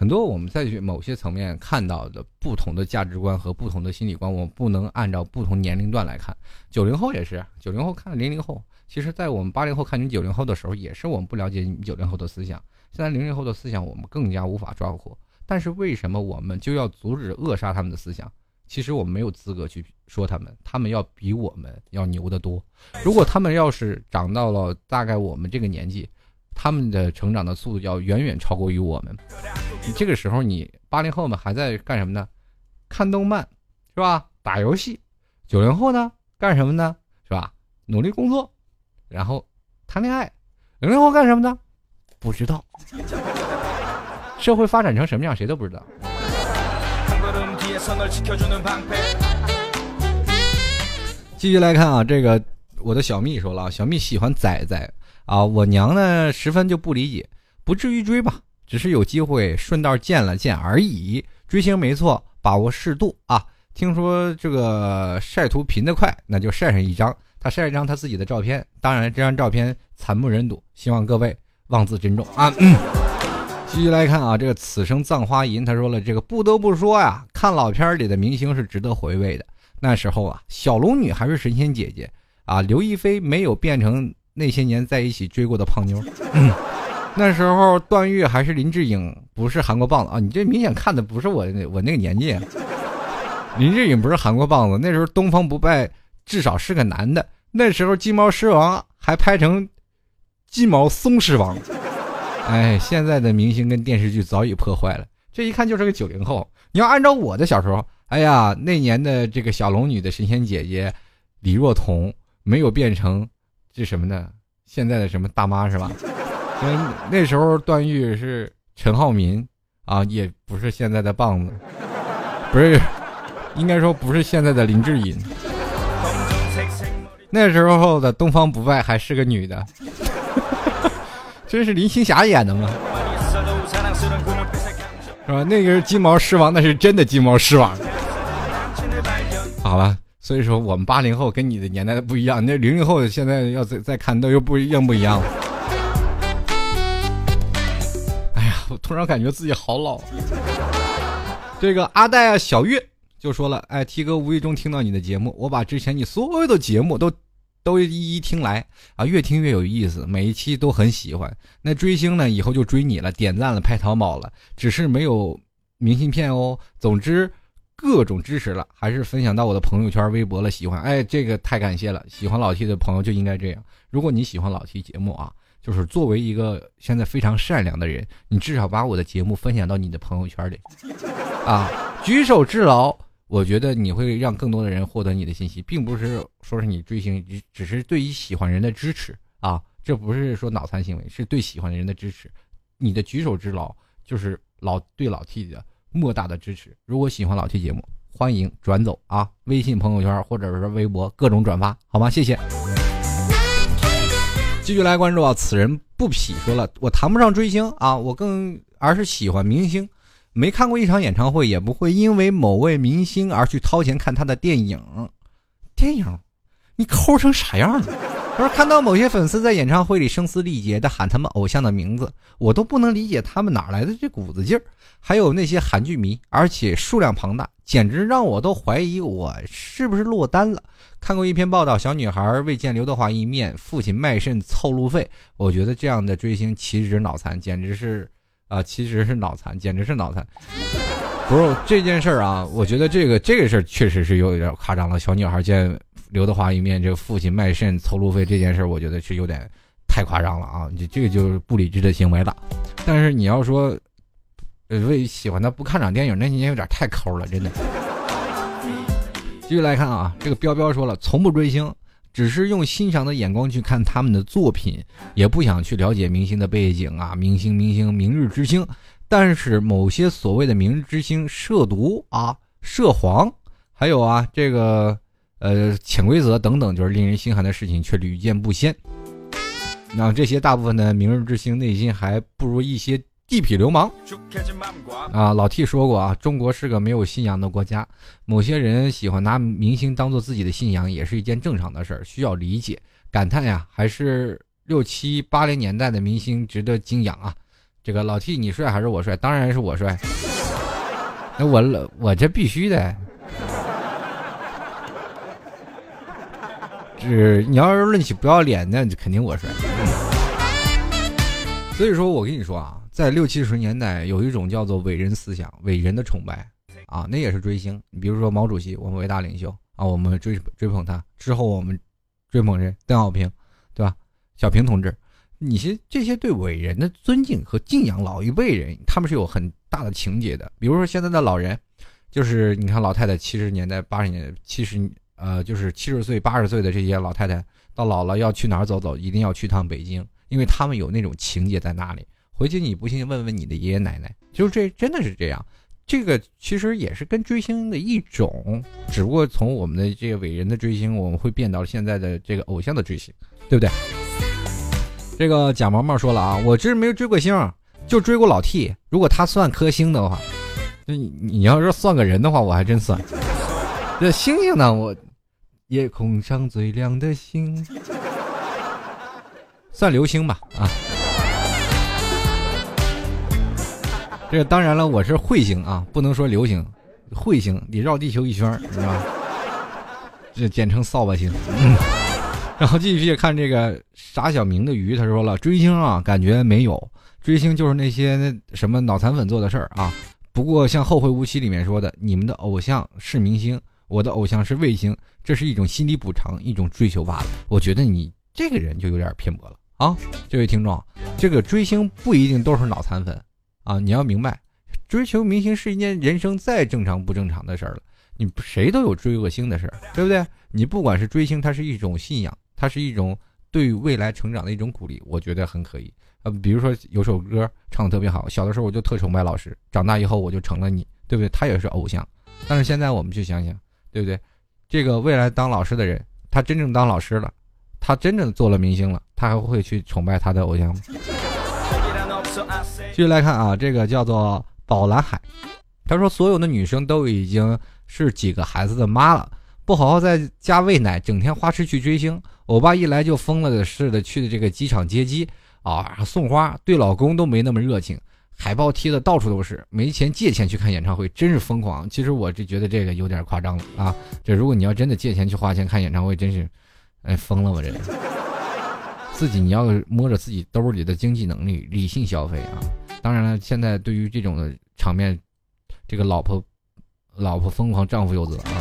很多我们在某些层面看到的不同的价值观和不同的心理观，我们不能按照不同年龄段来看。九零后也是，九零后看零零后，其实在我们八零后看你九零后的时候，也是我们不了解你九零后的思想。现在零零后的思想我们更加无法抓获，但是为什么我们就要阻止扼杀他们的思想？其实我们没有资格去说他们，他们要比我们要牛得多。如果他们要是长到了大概我们这个年纪，他们的成长的速度要远远超过于我们。你这个时候你八零后们还在干什么呢？看动漫是吧？打游戏。九零后呢干什么呢？是吧？努力工作，然后谈恋爱。零零后干什么呢？不知道。社会发展成什么样谁都不知道。继续来看啊，这个我的小蜜说了，小蜜喜欢仔仔啊，我娘呢十分就不理解，不至于追吧，只是有机会顺道见了见而已。追星没错，把握适度啊。听说这个晒图贫得快，那就晒上一张，他晒一张他自己的照片，当然这张照片惨不忍睹，希望各位望自珍重啊。嗯，继续来看啊，这个此生葬花吟他说了，这个不得不说呀、啊，看老片里的明星是值得回味的。那时候啊，小龙女还是神仙姐姐啊，刘亦菲没有变成那些年在一起追过的胖妞。嗯、那时候段誉还是林志颖，不是韩国棒子啊！你这明显看的不是我我那个年纪，林志颖不是韩国棒子，那时候东方不败至少是个男的，那时候金毛狮王还拍成金毛松狮王。哎，现在的明星跟电视剧早已破坏了，这一看就是个九零后。你要按照我的小时候，哎呀，那年的这个小龙女的神仙姐姐李若彤没有变成这什么呢？现在的什么大妈是吧？嗯，那时候段誉是陈浩民啊，也不是现在的棒子，不是，应该说不是现在的林志颖。那时候的东方不败还是个女的。这是林青霞演的吗？是吧？那个是金毛狮王，那是真的金毛狮王。好了，所以说我们八零后跟你的年代不一样，那零零后现在要再再看都又不一样不一样了。哎呀，我突然感觉自己好老。这个阿戴啊，小月就说了，哎， T 哥无意中听到你的节目，我把之前你所有的节目都。都一一听来啊，越听越有意思，每一期都很喜欢。那追星呢，以后就追你了，点赞了，拍淘宝了，只是没有明信片哦。总之各种支持了，还是分享到我的朋友圈、微博了，喜欢。哎，这个太感谢了，喜欢老 T 的朋友就应该这样。如果你喜欢老 T 节目啊，就是作为一个现在非常善良的人，你至少把我的节目分享到你的朋友圈里啊，举手之劳。我觉得你会让更多的人获得你的信息，并不是说是你追星，只是对于喜欢人的支持啊，这不是说脑残行为，是对喜欢人的支持。你的举手之劳就是老对老 T 的莫大的支持。如果喜欢老 T 节目，欢迎转走啊，微信朋友圈或者是微博各种转发，好吗？谢谢。继续来关注啊，此人不匹说了，我谈不上追星啊，我更而是喜欢明星。没看过一场演唱会，也不会因为某位明星而去掏钱看他的电影。电影，你抠成啥样了？我说看到某些粉丝在演唱会里声嘶力竭地喊他们偶像的名字，我都不能理解他们哪来的这股子劲儿。还有那些韩剧迷，而且数量庞大，简直让我都怀疑我是不是落单了。看过一篇报道，小女孩为见刘德华一面，父亲卖肾凑路费。我觉得这样的追星岂止脑残，简直是。啊，其实是脑残，简直是脑残。不是这件事儿啊，我觉得这个这个事儿确实是有点夸张了。小女孩见刘德华一面，这个父亲卖肾凑路费这件事儿，我觉得是有点太夸张了啊！你这个就是不理智的行为了。但是你要说为喜欢他不看场电影，那你也有点太抠了，真的。继续来看啊，这个彪彪说了，从不追星。只是用欣赏的眼光去看他们的作品，也不想去了解明星的背景啊，明星明星明日之星。但是某些所谓的明日之星涉毒啊、涉黄，还有啊这个呃潜规则等等，就是令人心寒的事情却屡见不鲜。那这些大部分的明日之星内心还不如一些地痞流氓啊。老 T 说过啊，中国是个没有信仰的国家，某些人喜欢拿明星当做自己的信仰，也是一件正常的事儿，需要理解。感叹呀，还是六七八零年代的明星值得敬仰啊。这个老 T 你帅还是我帅？当然是我帅，那我我这必须的。这你要是论起不要脸，那肯定我帅。所以说我跟你说啊，在六七十年代有一种叫做伟人思想、伟人的崇拜啊，那也是追星。你比如说毛主席，我们伟大领袖啊，我们追追捧他之后，我们追捧谁？邓小平，对吧？小平同志，你些这些对伟人的尊敬和敬仰，老一辈人他们是有很大的情节的。比如说现在的老人，就是你看老太太七十年代、八十年代、七十呃，就是七十岁、八十岁的这些老太太，到老了要去哪儿走走，一定要去趟北京。因为他们有那种情节在那里，回去你不信问问你的爷爷奶奶，就是这真的是这样。这个其实也是跟追星的一种，只不过从我们的这个伟人的追星，我们会变到现在的这个偶像的追星，对不对？这个贾毛毛说了啊，我真没有追过星，就追过老 T。如果他算颗星的话，你你要是算个人的话，我还真算。这星星呢，我夜空上最亮的星。算流星吧啊，这当然了，我是彗星啊，不能说流星，彗星你绕地球一圈是吧？这简称扫把星、嗯。然后继续看这个傻小明的鱼，他说了，追星啊，感觉没有追星就是那些什么脑残粉做的事儿啊。不过像《后会无期》里面说的，你们的偶像是明星，我的偶像是卫星，这是一种心理补偿，一种追求罢了。我觉得你这个人就有点偏颇了。啊，这位听众，这个追星不一定都是脑残粉啊！你要明白，追求明星是一件人生再正常不正常的事儿了。你谁都有追过星的事儿，对不对？你不管是追星，它是一种信仰，它是一种对未来成长的一种鼓励，我觉得很可以啊。比如说有首歌唱得特别好，小的时候我就特崇拜老师，长大以后我就成了你，对不对？他也是偶像，但是现在我们去想想，对不对？这个未来当老师的人，他真正当老师了。他真正做了明星了，他还会去崇拜他的偶像吗？继续来看啊，这个叫做宝蓝海，他说所有的女生都已经是几个孩子的妈了，不好好在家喂奶，整天花痴去追星，我爸一来就疯了的似的去这个机场接机啊，送花，对老公都没那么热情，海报贴的到处都是，没钱借钱去看演唱会，真是疯狂。其实我就觉得这个有点夸张了啊，这如果你要真的借钱去花钱看演唱会，真是哎，疯了吧这！自己你要摸着自己兜里的经济能力，理性消费啊！当然了，现在对于这种的场面，这个老婆老婆疯狂，丈夫有责啊！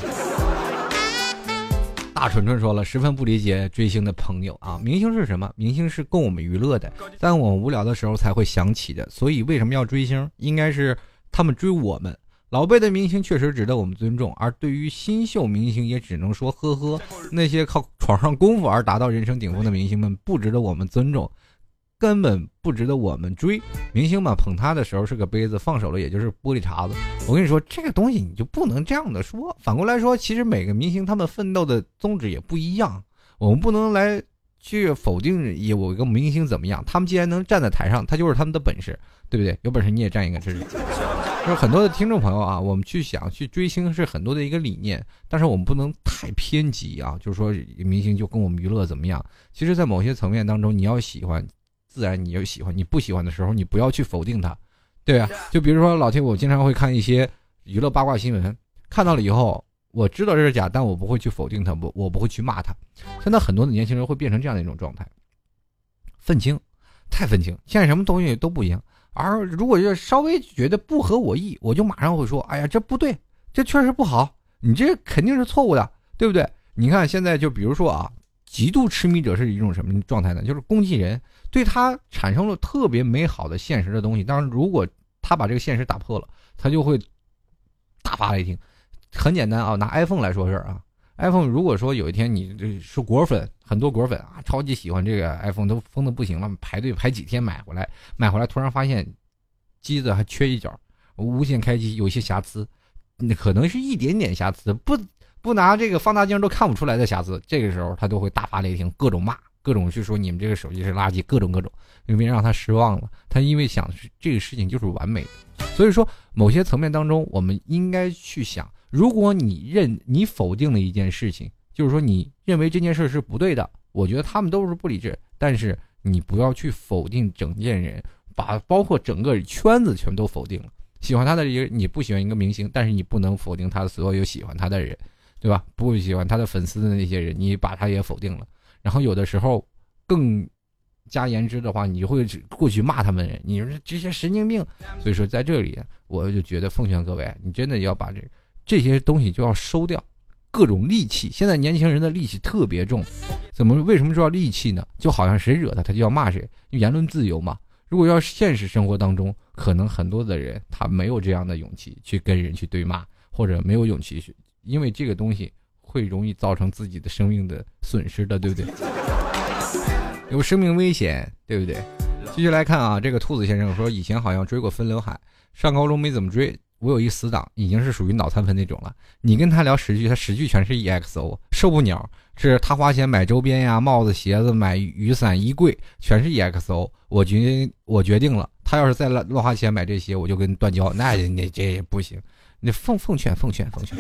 大纯纯说了，十分不理解追星的朋友啊！明星是什么？明星是供我们娱乐的，在我们无聊的时候才会想起的。所以为什么要追星？应该是他们追我们。老辈的明星确实值得我们尊重，而对于新秀明星也只能说呵呵，那些靠床上功夫而达到人生顶峰的明星们不值得我们尊重，根本不值得我们追。明星嘛，捧他的时候是个杯子，放手了也就是玻璃碴子。我跟你说，这个东西你就不能这样的说。反过来说，其实每个明星他们奋斗的宗旨也不一样，我们不能来去否定有一个明星怎么样，他们既然能站在台上，他就是他们的本事，对不对？有本事你也站一个，这是就是很多的听众朋友啊，我们去想去追星是很多的一个理念，但是我们不能太偏激啊，就是说明星就跟我们娱乐怎么样。其实在某些层面当中，你要喜欢自然你就喜欢，你不喜欢的时候你不要去否定它，对啊。就比如说老 T， 我经常会看一些娱乐八卦新闻，看到了以后我知道这是假，但我不会去否定他，我不会去骂他。现在很多的年轻人会变成这样的一种状态，愤青，太愤青，现在什么东西都不一样。而如果就稍微觉得不合我意，我就马上会说，哎呀，这不对，这确实不好，你这肯定是错误的，对不对？你看现在就比如说啊，极度痴迷者是一种什么状态呢？就是攻击人，对他产生了特别美好的现实的东西，当然如果他把这个现实打破了，他就会大发雷霆。很简单啊，拿 iPhone 来说事儿啊。iPhone 如果说有一天你是果粉，很多果粉啊，超级喜欢这个 iPhone， 都疯的不行了，排队排几天买回来，买回来突然发现机子还缺一角，无线开机有些瑕疵，可能是一点点瑕疵，不不拿这个放大镜都看不出来的瑕疵，这个时候他都会大发雷霆，各种骂，各种去说你们这个手机是垃圾，各种各种，因为让他失望了。他因为想这个事情就是完美的，所以说某些层面当中，我们应该去想。如果你认你否定了一件事情，就是说你认为这件事是不对的，我觉得他们都是不理智，但是你不要去否定整件人，把包括整个圈子全都否定了。喜欢他的人，你不喜欢一个明星，但是你不能否定他的所有喜欢他的人，对吧？不喜欢他的粉丝的那些人，你把他也否定了。然后有的时候更加言之的话，你会过去骂他们人，你说这些神经病。所以说在这里，我就觉得奉劝各位，你真的要把这这些东西就要收掉，各种戾气。现在年轻人的戾气特别重，怎么为什么说戾气呢？就好像谁惹他，他就要骂谁，言论自由嘛。如果要现实生活当中，可能很多的人他没有这样的勇气去跟人去对骂，或者没有勇气去，因为这个东西会容易造成自己的生命的损失的，对不对？有生命危险，对不对？继续来看啊，这个兔子先生说，以前好像追过分刘海，上高中没怎么追。我有一死党，已经是属于脑残粉那种了。你跟他聊十句，他十句全是 E X O， 受不了。是他花钱买周边呀、帽子、鞋子、买雨伞、衣柜，全是 E X O。我决我决定了，他要是再乱花钱买这些，我就跟断交。那你这也不行，你奉奉劝奉劝奉劝。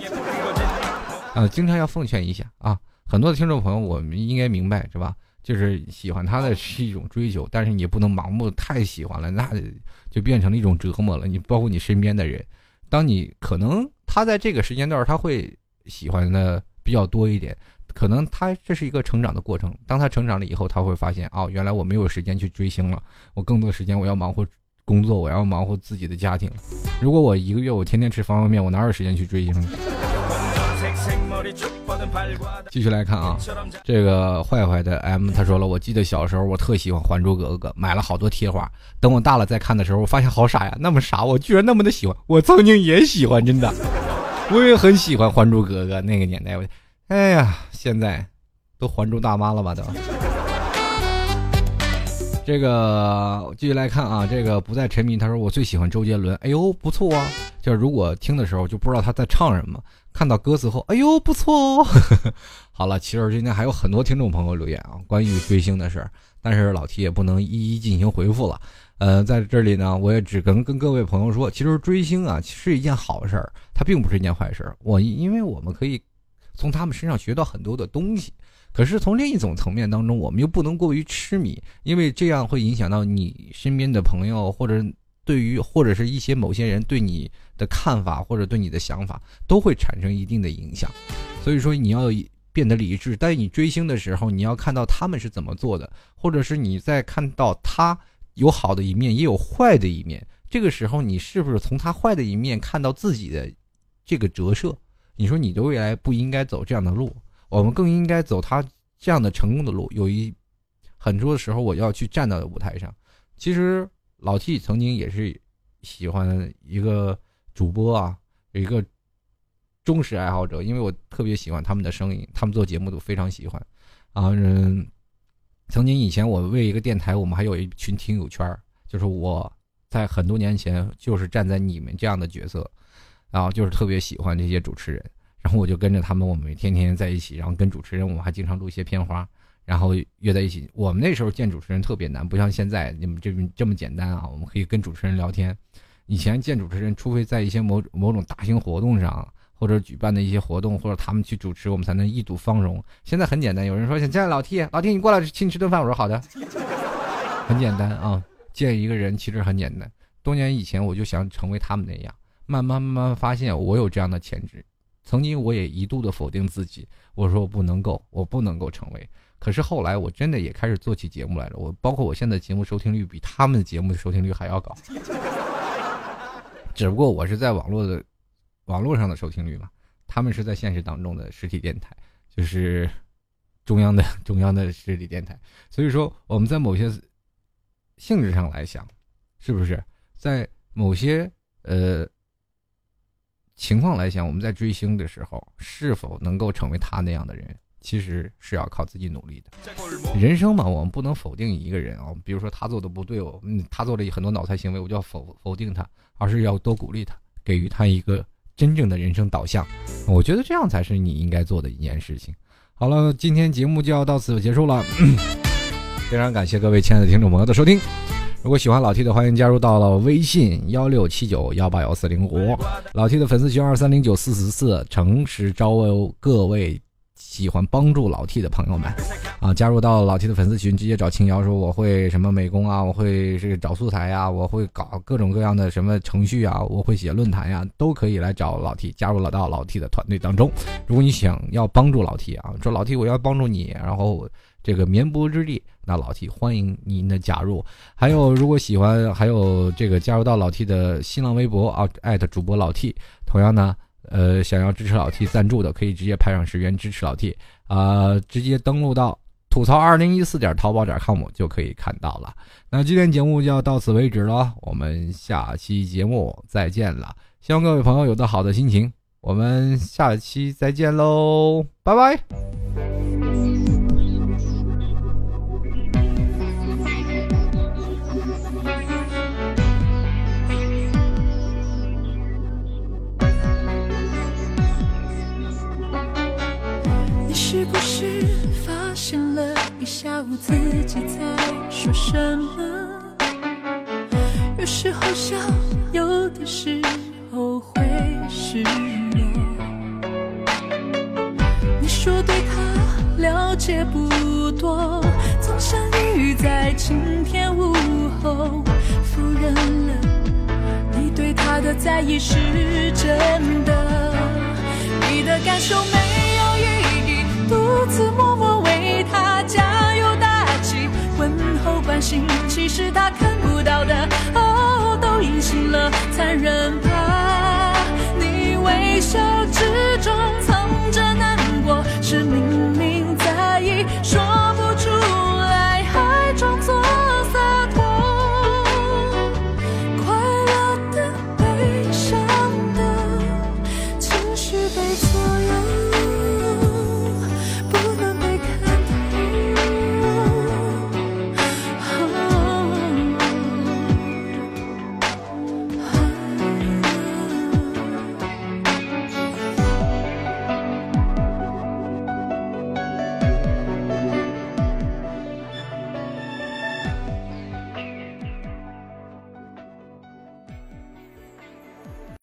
啊，经常要奉劝一下啊！很多的听众朋友，我们应该明白是吧？就是喜欢他的是一种追求，但是你不能盲目太喜欢了，那就变成了一种折磨了。你包括你身边的人。当你可能他在这个时间段他会喜欢的比较多一点，可能他这是一个成长的过程。当他成长了以后，他会发现哦，原来我没有时间去追星了，我更多的时间我要忙活工作，我要忙活自己的家庭。如果我一个月我天天吃方便面，我哪有时间去追星呢？继续来看啊，这个坏坏的 M 他说了，我记得小时候我特喜欢还珠格格，买了好多贴画，等我大了再看的时候，我发现好傻呀，那么傻我居然那么的喜欢。我曾经也喜欢，真的，我也很喜欢还珠格格，那个年代我，哎呀，现在都还珠大妈了吧都。这个继续来看啊，这个不再沉迷他说，我最喜欢周杰伦。哎呦不错啊，就是如果听的时候就不知道他在唱什么，看到歌词后哎呦不错哦。好了，其实今天还有很多听众朋友留言啊，关于追星的事，但是老 T 也不能一一进行回复了。呃，在这里呢，我也只跟跟各位朋友说，其实追星啊是一件好事儿，它并不是一件坏事儿。我因为我们可以从他们身上学到很多的东西。可是从另一种层面当中，我们又不能过于痴迷，因为这样会影响到你身边的朋友，或者对于或者是一些某些人对你的看法，或者对你的想法，都会产生一定的影响。所以说你要变得理智，但你追星的时候，你要看到他们是怎么做的，或者是你在看到他有好的一面，也有坏的一面。这个时候你是不是从他坏的一面看到自己的这个折射？你说你的未来不应该走这样的路。我们更应该走他这样的成功的路。有一很多的时候，我要去站到舞台上。其实老 T 曾经也是喜欢一个主播啊，有一个忠实爱好者，因为我特别喜欢他们的声音，他们做节目都非常喜欢啊。嗯，曾经以前我为一个电台，我们还有一群听友圈，就是我在很多年前就是站在你们这样的角色，然后就是特别喜欢这些主持人。然后我就跟着他们，我们天天在一起，然后跟主持人我们还经常录一些片花，然后约在一起。我们那时候见主持人特别难，不像现在你们这这么简单啊，我们可以跟主持人聊天。以前见主持人，除非在一些某某种大型活动上，或者举办的一些活动，或者他们去主持，我们才能一睹芳容。现在很简单，有人说想见老 T， 老 T 你过来请你吃顿饭，我说好的，很简单啊。见一个人其实很简单。多年以前我就想成为他们那样，慢慢慢慢发现我有这样的潜质。曾经我也一度的否定自己，我说我不能够，我不能够成为。可是后来我真的也开始做起节目来了，我包括我现在节目收听率比他们的节目收听率还要高，只不过我是在网络的网络上的收听率嘛，他们是在现实当中的实体电台，就是中央的中央的实体电台。所以说我们在某些性质上来想，是不是在某些呃。情况来讲，我们在追星的时候是否能够成为他那样的人，其实是要靠自己努力的。人生嘛，我们不能否定一个人啊，比如说他做的不对，我、嗯、他做了很多脑残行为，我就要否否定他，而是要多鼓励他，给予他一个真正的人生导向。我觉得这样才是你应该做的一件事情。好了，今天节目就要到此结束了，非常感谢各位亲爱的听众朋友的收听。如果喜欢老 T 的，欢迎加入到了微信一六七九一八一四零五，老 T 的粉丝群二三零九四四四，诚实招各位喜欢帮助老 T 的朋友们啊，加入到老 T 的粉丝群，直接找青瑶说我会什么美工啊，我会是找素材啊，我会搞各种各样的什么程序啊，我会写论坛呀、啊，都可以来找老 T， 加入了到老 T 的团队当中。如果你想要帮助老 T 啊，说老 T 我要帮助你，然后这个绵薄之力，那老 T 欢迎您的加入。还有如果喜欢，还有这个加入到老 T 的新浪微博啊，艾特主播老 T。同样呢，呃，想要支持老 T 赞助的，可以直接拍上十元支持老 T， 啊、呃，直接登录到吐槽二零一四点淘宝点 com 就可以看到了。那今天节目就要到此为止了，我们下期节目再见了。希望各位朋友有的好的心情，我们下期再见喽，拜拜。是不是发现了一下午自己在说什么？有时候笑，有的时候会失落。你说对他了解不多，总相遇在晴天午后，否认了你对他的在意是真的。你的感受没有意义，独自默默为他加油打气，问候关心，其实他看过。